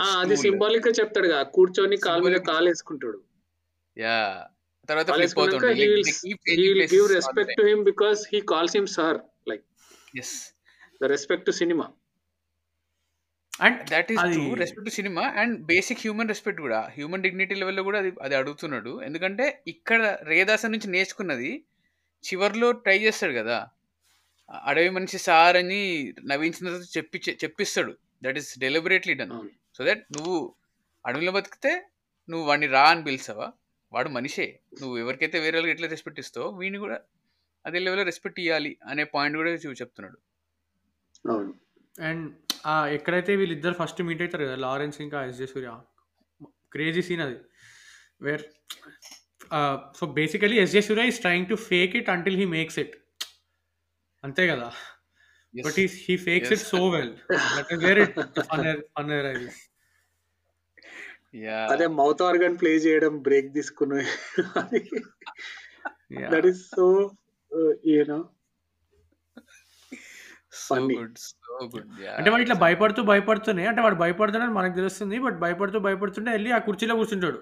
అది symbolic గా చెప్తాడు కదా, కూర్చొని కాలు మీద కాలు వేసుకుంటాడు. యా తర్వాత ఫ్లిప్ అవుతాడు. He will give respect to him because he calls him sir, like yes the respect to cinema and that is true, respect to cinema and basic human respect కూడా, హ్యూమన్ డిగ్నిటీ లెవెల్ లో కూడా అది అది అడుగుతున్నాడు. ఎందుకంటే ఇక్కడ రేదాసన్ నుంచి నేర్చుకున్నది చివర్లో ట్రై చేస్తాడు కదా, అడవి మనిషి సార్ అని నవీన్ చంద్ర చెప్పి చెప్పిస్తాడు. That is deliberately done. Mm. So that నువ్వు అడవిలో బతికితే నువ్వు వాడిని రా అని పిలిచావా, వాడు మనిషే, నువ్వు ఎవరికైతే వేరే వాళ్ళకి ఎట్లా రెస్పెక్ట్ ఇస్తావో వీడిని కూడా అదే లెవెల్లో రెస్పెక్ట్ ఇవ్వాలి అనే పాయింట్ కూడా చెప్తున్నాడు. అండ్ ఎక్కడైతే వీళ్ళిద్దరు ఫస్ట్ మీట్ అవుతారు కదా లారెన్స్ ఇంకా ఎస్ జే సూర్య, క్రేజీ సీన్ అది where uh, so basically S J. Surya is trying to fake it until he makes it. Ante kada. Yes. But he he fakes yes. it so well. That is where it fun arrives. Yeah. Are mouth organ play చేయడం break తీసుకునే. Yeah. That is so uh, you know. So good, so good. Yeah. అంటే వాడు ఇట్లా భయపడుతూ భయపడుతూనే అంటే వాడు భయపడుతున్నాడు మనకు తెలుస్తుంది బట్ భయపడుతూ భయపడుతుంటే వెళ్ళి ఆ కుర్చీలో కూర్చుంటాడు.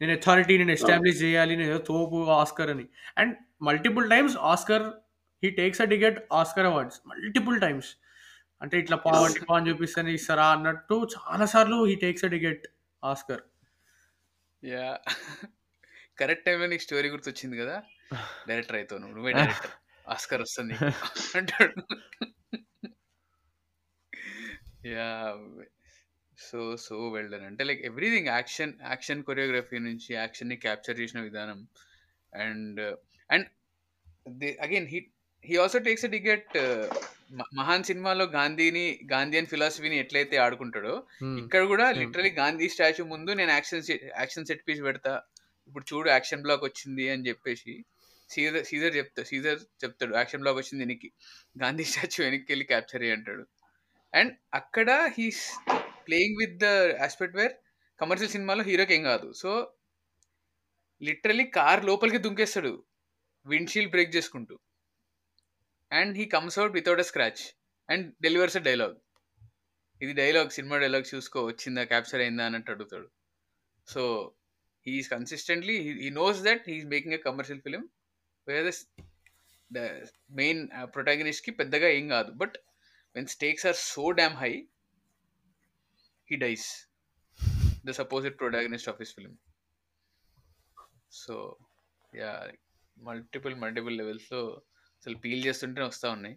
నేను అథారిటీ నేను ఎస్టాబ్లిష్ చేయాలి నేను తోపు ఆస్కర్ అని. And multiple times Oscar he takes a ticket Oscar awards multiple times అంటే ఇట్లా పావర్టీ పాన్ చూపిస్తాను ఇస్తారా అన్నట్టు చాలా సార్లు he takes a ticket Oscar. Yeah. Correct time లో నీకు స్టోరీ గుర్తొచ్చింది కదా డైరెక్టర్ అయితే నువ్వే డైరెక్టర్ ఆస్కర్ వస్తుంది అంటాడు. Yeah so so well done అంటే like everything action action choreography నుంచి యాక్షన్ని క్యాప్చర్ చేసిన విధానం and and again he he also takes a ticket uh, Mahan సినిమాలో గాంధీని గాంధీయన్ ఫిలాసఫీని ఎట్లయితే ఆడుకుంటాడో ఇక్కడ కూడా లిటరలీ గాంధీ స్టాచ్యూ ముందు నేను యాక్షన్ యాక్షన్ సెట్ పీస్ పెడతా ఇప్పుడు చూడు యాక్షన్ బ్లాక్ వచ్చింది అని చెప్పేసి సీజర్ సీజర్ చెప్తా సీజర్ చెప్తాడు యాక్షన్ బ్లాక్ వచ్చింది దీనికి గాంధీ స్టాచ్యూ వెనక్కి వెళ్ళి క్యాప్చర్ అయ్యి అంటాడు. అండ్ అక్కడ he's playing with the aspect where commercial సినిమాలో హీరోకి ఏం కాదు సో లిటరలీ కార్ లోపలికి దుంకేస్తాడు విండ్షీల్డ్ బ్రేక్ చేసుకుంటూ. And he comes out without a scratch and delivers a dialogue. This dialogue, cinema dialogue, chusko vachinda capture ayinda anattu adugutadu. So he is consistently he, he knows that he is making a commercial film where the, the main uh, protagonist ki peddaga em kaadu but when stakes are so damn high he dies. The supposed protagonist of his film. So yeah, multiple multiple levels so అసలు peel చేస్తుంటే వస్తూ ఉన్నాయి.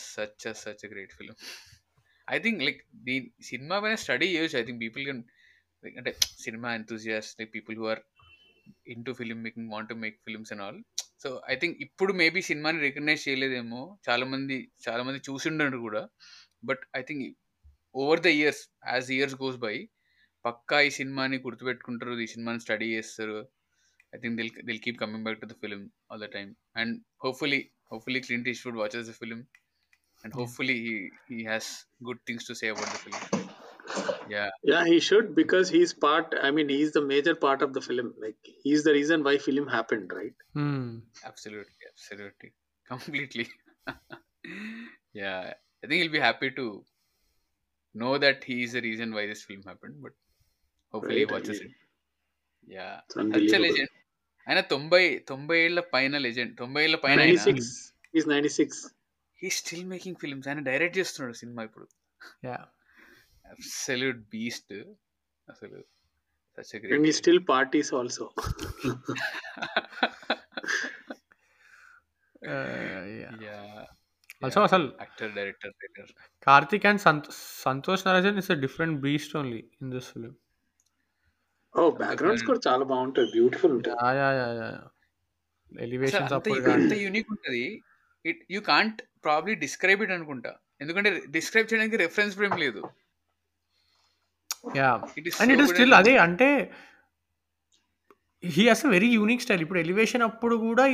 Such such great film. I think like దీని cinema పైన study చేయొచ్చు. I think people can అంటే cinema enthusiast like people who are in to film making want to make films and all. So I think ఇప్పుడు maybe సినిమాని recognise చేయలేదేమో చాలా మంది చాలా మంది చూసి ఉండరు కూడా but I think over the years as years goes by పక్కా ఈ సినిమాని గుర్తుపెట్టుకుంటారు ఈ సినిమాని స్టడీ చేస్తారు. I think they'll they'll keep coming back to the film all the time and hopefully hopefully Clint Eastwood watches the film and hopefully he he has good things to say about the film. Yeah. Yeah, he should because he's part I mean he's the major part of the film like he's the reason why film happened, right? Hmm. Absolutely, absolutely. Completely. Yeah, I think he'll be happy to know that he is the reason why this film happened but hopefully right, he watches yeah. it. Yeah. Such a legend. ఆయన తొంభై తొంభై ఏళ్ళ పైన legend తొంభై ఏళ్ళ పైన he still making films ఆయన direct చేస్తున్నాడు సినిమా ఇప్పుడు. అబ్సల్యూట్ బీస్ట్ అసలు such a great. He still parties also. Yeah also అసలు actor director writer Karthik and Santhosh Narayan is a different beast only in this film. Oh background score చాలా బాగుంటుంది beautiful ఉంటుంది. Yeah yeah yeah elevations అప్పుడు అంత unique ఉంటది it you can't probably describe it అనుకుంటా ఎందుకంటే describe చేయడానికి రెఫరెన్స్ ఫ్రేమ్ లేదు. Yeah and it is still అదే అంటే he has a very unique style ఇప్పుడు ఎలివేషన్ అప్పుడు కూడా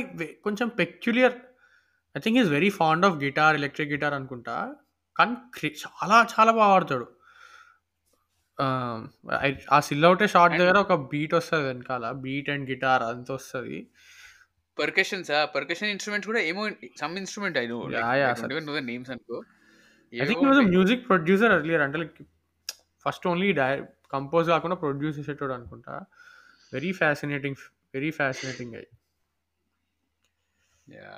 కొంచెం peculiar. I think he is very fond of guitar electric guitar అనుకుంటా కానీ చాలా చాలా బాగా ఆడతాడు. ఆ సిల్అవుటే షార్ట్ దగ్గర ఒక బీట్ వస్తుంది వెనకాల బీట్ అండ్ గిటార్ అంత వస్తుంది. పర్కషన్స్ ఆ పర్కషన్ ఇన్స్ట్రుమెంట్స్ కూడా ఏమో some instrument I know names అనుకో. I think he was a music producer earlier అంటే లైక్ ఫస్ట్ ఓన్లీ కంపోజ్ కాకుండా ప్రొడ్యూస్ చేసేటోడు అనుకుంటా. Very fascinating very fascinating guy. Yeah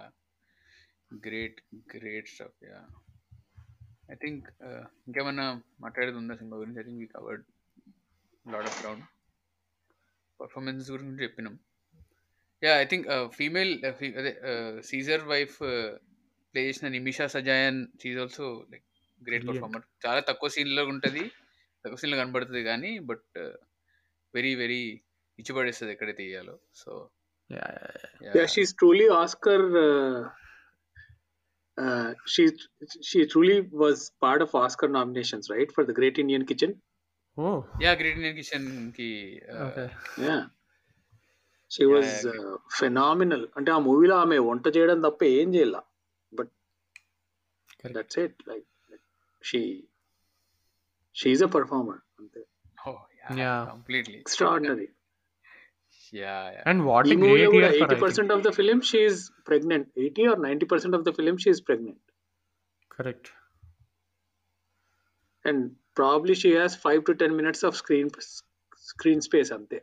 great great stuff. Yeah I think uh, ఇంకేమన్నా మాట్లాడేదుందా సినిమా గురించి? I think we covered lot of ground. Performances గురించి చెప్పినాం. యా ఐ థింక్ ఫీమేల్ అదే సీజర్ వైఫ్ ప్లే చేసిన Nimisha Sajayan she's also like great performer. చాలా తక్కువ సీన్లో ఉంటుంది తక్కువ సీన్లో కనబడుతుంది కానీ బట్ వెరీ వెరీ ఇచ్చిపడేస్తుంది ఎక్కడైతే ఇయ్యాలో. So she's truly Oscar. Uh, she she truly was part of Oscar nominations, right, for The Great Indian Kitchen? Oh. Yeah, Great Indian Kitchen ki. Uh, okay. Yeah. She Yeah, was I agree. Phenomenal. అంటే ఆ మూవీలో ఆమె వంట చేయడం తప్ప ఏం చేయాల, but Correct. That's it. Like she she's a performer, అంతే. Oh, yeah, Yeah. completely. Extraordinary. Yeah, yeah. And what ఈ a మూవీలో great కూడా year for, eighty I percent think. Of the film she's pregnant, eighty or ninety percent of the film she's pregnant, Correct. And probably she has five to ten minutes of screen screen space, అంతే.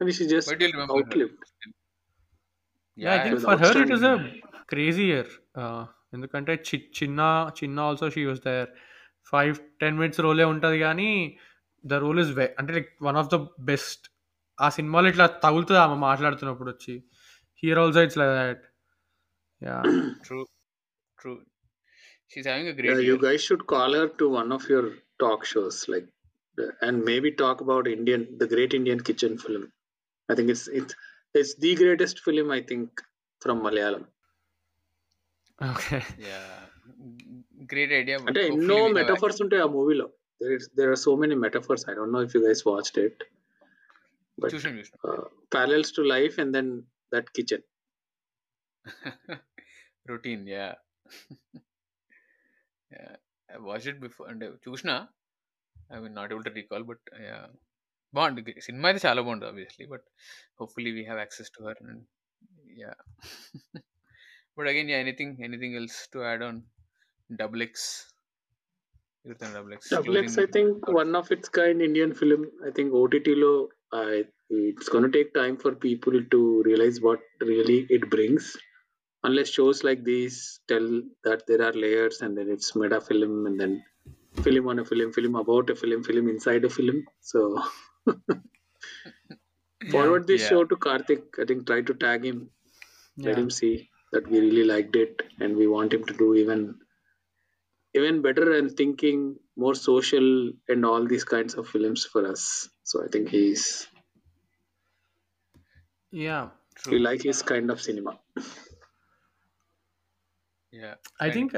And she just But you remember her. outlived. Yeah, I Yeah, it think was for her it outstanding. was a crazy year. Uh, ఎందుకంటే చి చిన్న చిన్న also she was there. Five ten minutes రోలే ఉంటుంది కానీ the role is way అంటే like one of the best. ఆ సినిమాలో ఇట్లా తగులుతుంది ఆమె మాట్లాడుతున్నప్పుడు వచ్చి. Here also it's like that. Yeah True, true. She's having a Yeah, great you year. guys should call her to one of your talk shows, like, uh, and maybe talk about Indian, the Great Indian Kitchen film. I think it's it's it's the greatest film I think from Malayalam. Okay Yeah. G- Great idea. But అంటే ఎన్నో hopefully we have metaphors ఉంటాయి ఆ మూవీలో. There is there are so many metaphors. I don't know if you guys watched it, but చూసాం చూసాం uh, parallels to life and then that kitchen. Routine. Yeah watch it before అంటే చూసిన I mean not able to recall but బాగుంటుంది cinema అయితే చాలా బాగుంటుంది obviously but hopefully we have access to her and yeah but again yeah anything anything else to add on double X ఇరుతాను double X Double X, closing I think one of its kind Indian film. I think OTT లో I, it's going to take time for people to realize what really it brings, unless shows like these tell that there are layers and then it's meta film and then film on a film, film about a film, film inside a film. So yeah forward this yeah show to Karthik. I think try to tag him, let yeah him see that we really liked it and we want him to do even even better and thinking more social and all these kinds of films for us. So I think he's yeah we true like his kind of cinema. Yeah I and think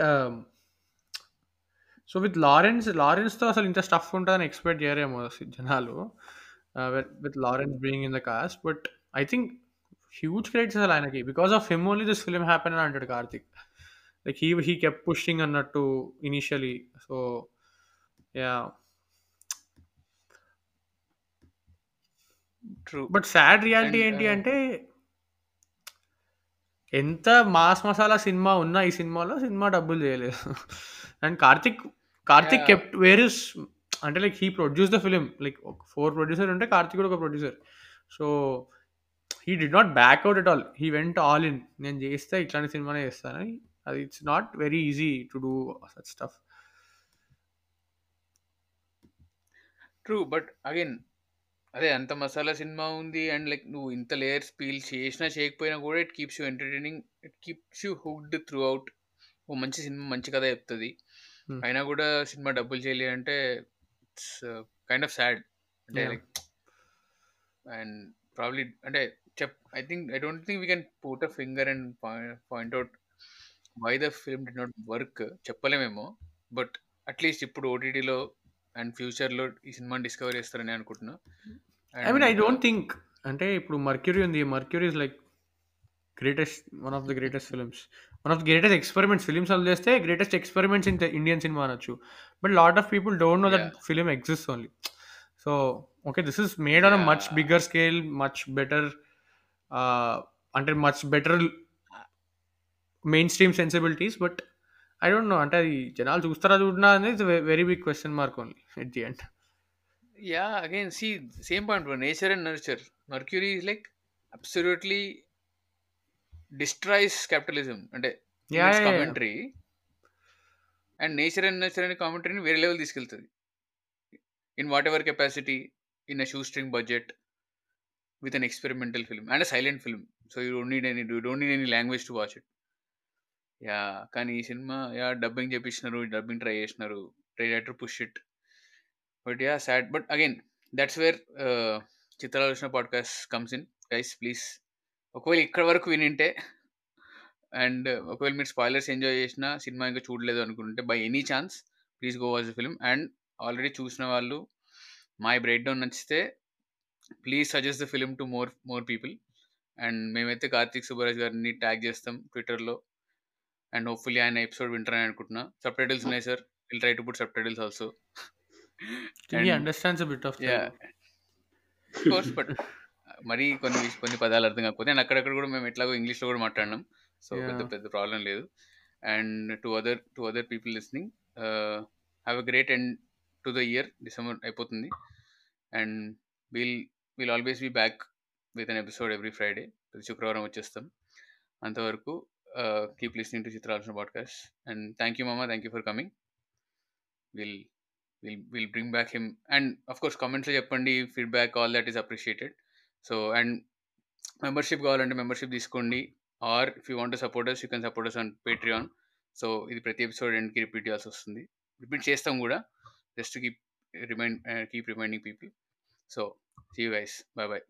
so with Lawrence లారెన్స్తో అసలు ఇంత stuff ఉంటుందని expect చేయరేమో సి- జనాలు with Lawrence being in the cast. But I think huge credits అసలు ఆయనకి. Because of him only this film happen అని అంటాడు Karthik. Like he he kept pushing అన్నట్టు initially. So yeah true but sad reality and ఏంటి అంటే ఎంత మాస్ మసాలా సినిమా ఉన్నా ఈ సినిమాలో సినిమా డబ్బులు చేయలేదు. And Karthik Karthik yeah kept where is అంటే like he produce the film. Like four producer ఉంటే కార్తిక్ కూడా ఒక producer. So he did not back out at all. He went all in. నేను చేస్తే ఇట్లాంటి సినిమానే చేస్తానని. అది it's not very easy to do such stuff. True but again అదే అంత మసాలా సినిమా ఉంది అండ్ లైక్ నువ్వు ఇంత లేయర్స్ పీల్ చేసినా చేయకపోయినా కూడా it keeps you entertaining, it keeps you hooked throughout. ఓ మంచి సినిమా మంచి కథ చెప్తుంది అయినా కూడా సినిమా డబ్బులు చేయలేదు అంటే ఇట్స్ కైండ్ ఆఫ్ సాడ్. అంటే యా లైక్ అండ్ ప్రాబ్లీ అంటే చెప్ I think I don't think we can put a finger and point out why the film did not work చెప్పలేమేమో, బట్ అట్లీస్ట్ ఇప్పుడు ఓటీటీలో అండ్ ఫ్యూచర్లో ఈ సినిమాని డిస్కవర్ చేస్తారని అనుకుంటున్నా. I mean I and don't think అంటే ఇప్పుడు మర్క్యూరీ ఉంది. Mercury is like greatest one of the greatest films, one of the greatest experiments. Films అసలు చేస్తే greatest experiments in Indian cinema అనొచ్చు. But lot of people don't know yeah that film exist only. So okay this is made on a yeah much bigger scale, much better అంటే much better mainstream sensibilities. But I don't know అంటే అది జనాలు చూస్తారా చూడనా అనేది very big question mark only at the end. Yeah again సి same point nature and nurture. Mercury is like absolutely destroys capitalism అంటే in yeah it's yeah commentary, and nature and nurture అనే కామెంటరీని వేరే లెవెల్ తీసుకెళ్తుంది in whatever capacity in a shoestring budget with an experimental film and a silent film. So you don't need any you don't need any language to watch it. Yeah కానీ ఈ cinema yeah dubbing చేపించినారు, dubbing try చేసినారు, try to push it. But yeah, sad. But again, that's where uh, Chitra Alochana podcast comes in. Guys, please. ఒకవేళ ఇక్కడ వరకు వినింటే and ఒకవేళ మీరు spoilers enjoy చేసిన సినిమా ఇంకా చూడలేదు అనుకుంటే by any chance please go watch the film. And already చూసిన వాళ్ళు మా బ్రేక్ డౌన్ నచ్చితే please suggest the film to more more people. And మేమైతే కార్తిక్ సుబ్బరాజ్ గారిని ట్యాగ్ చేస్తాం ట్విట్టర్లో, అండ్ హోప్ఫుల్లీ ఆయన ఎపిసోడ్ వింటారని అనుకుంటున్నా. సబ్ టైటిల్స్ ఉన్నాయి sir, will try to put subtitles also. He understands a bit of that. Yeah. Of course, but మరి కొన్ని కొన్ని పదాలు అర్థం కాకపోతే, అండ్ అక్కడక్కడ కూడా మేము ఎట్లాగో ఇంగ్లీష్లో కూడా మాట్లాడినాం, సో పెద్ద పెద్ద ప్రాబ్లం లేదు. And to other to other people listening, have a great end to the year. December అయిపోతుంది, and we'll we'll always be back with an episode every Friday. ప్రతి శుక్రవారం వచ్చేస్తాం. అంతవరకు కీప్ లిస్నింగ్ టు చిత్ర ఆలోచన podcast. And thank you మామా, thank you for coming. Will We'll, we'll bring back him, and of course comments cheppandi, feedback, all that is appreciated. So, and membership kavalante membership iskondi, or if you want to support us you can support us on Patreon. So idi prati episode end ki repeat also ostundi, repeat chestam kuda, just to keep remind uh, keep reminding people. So see you guys, bye bye.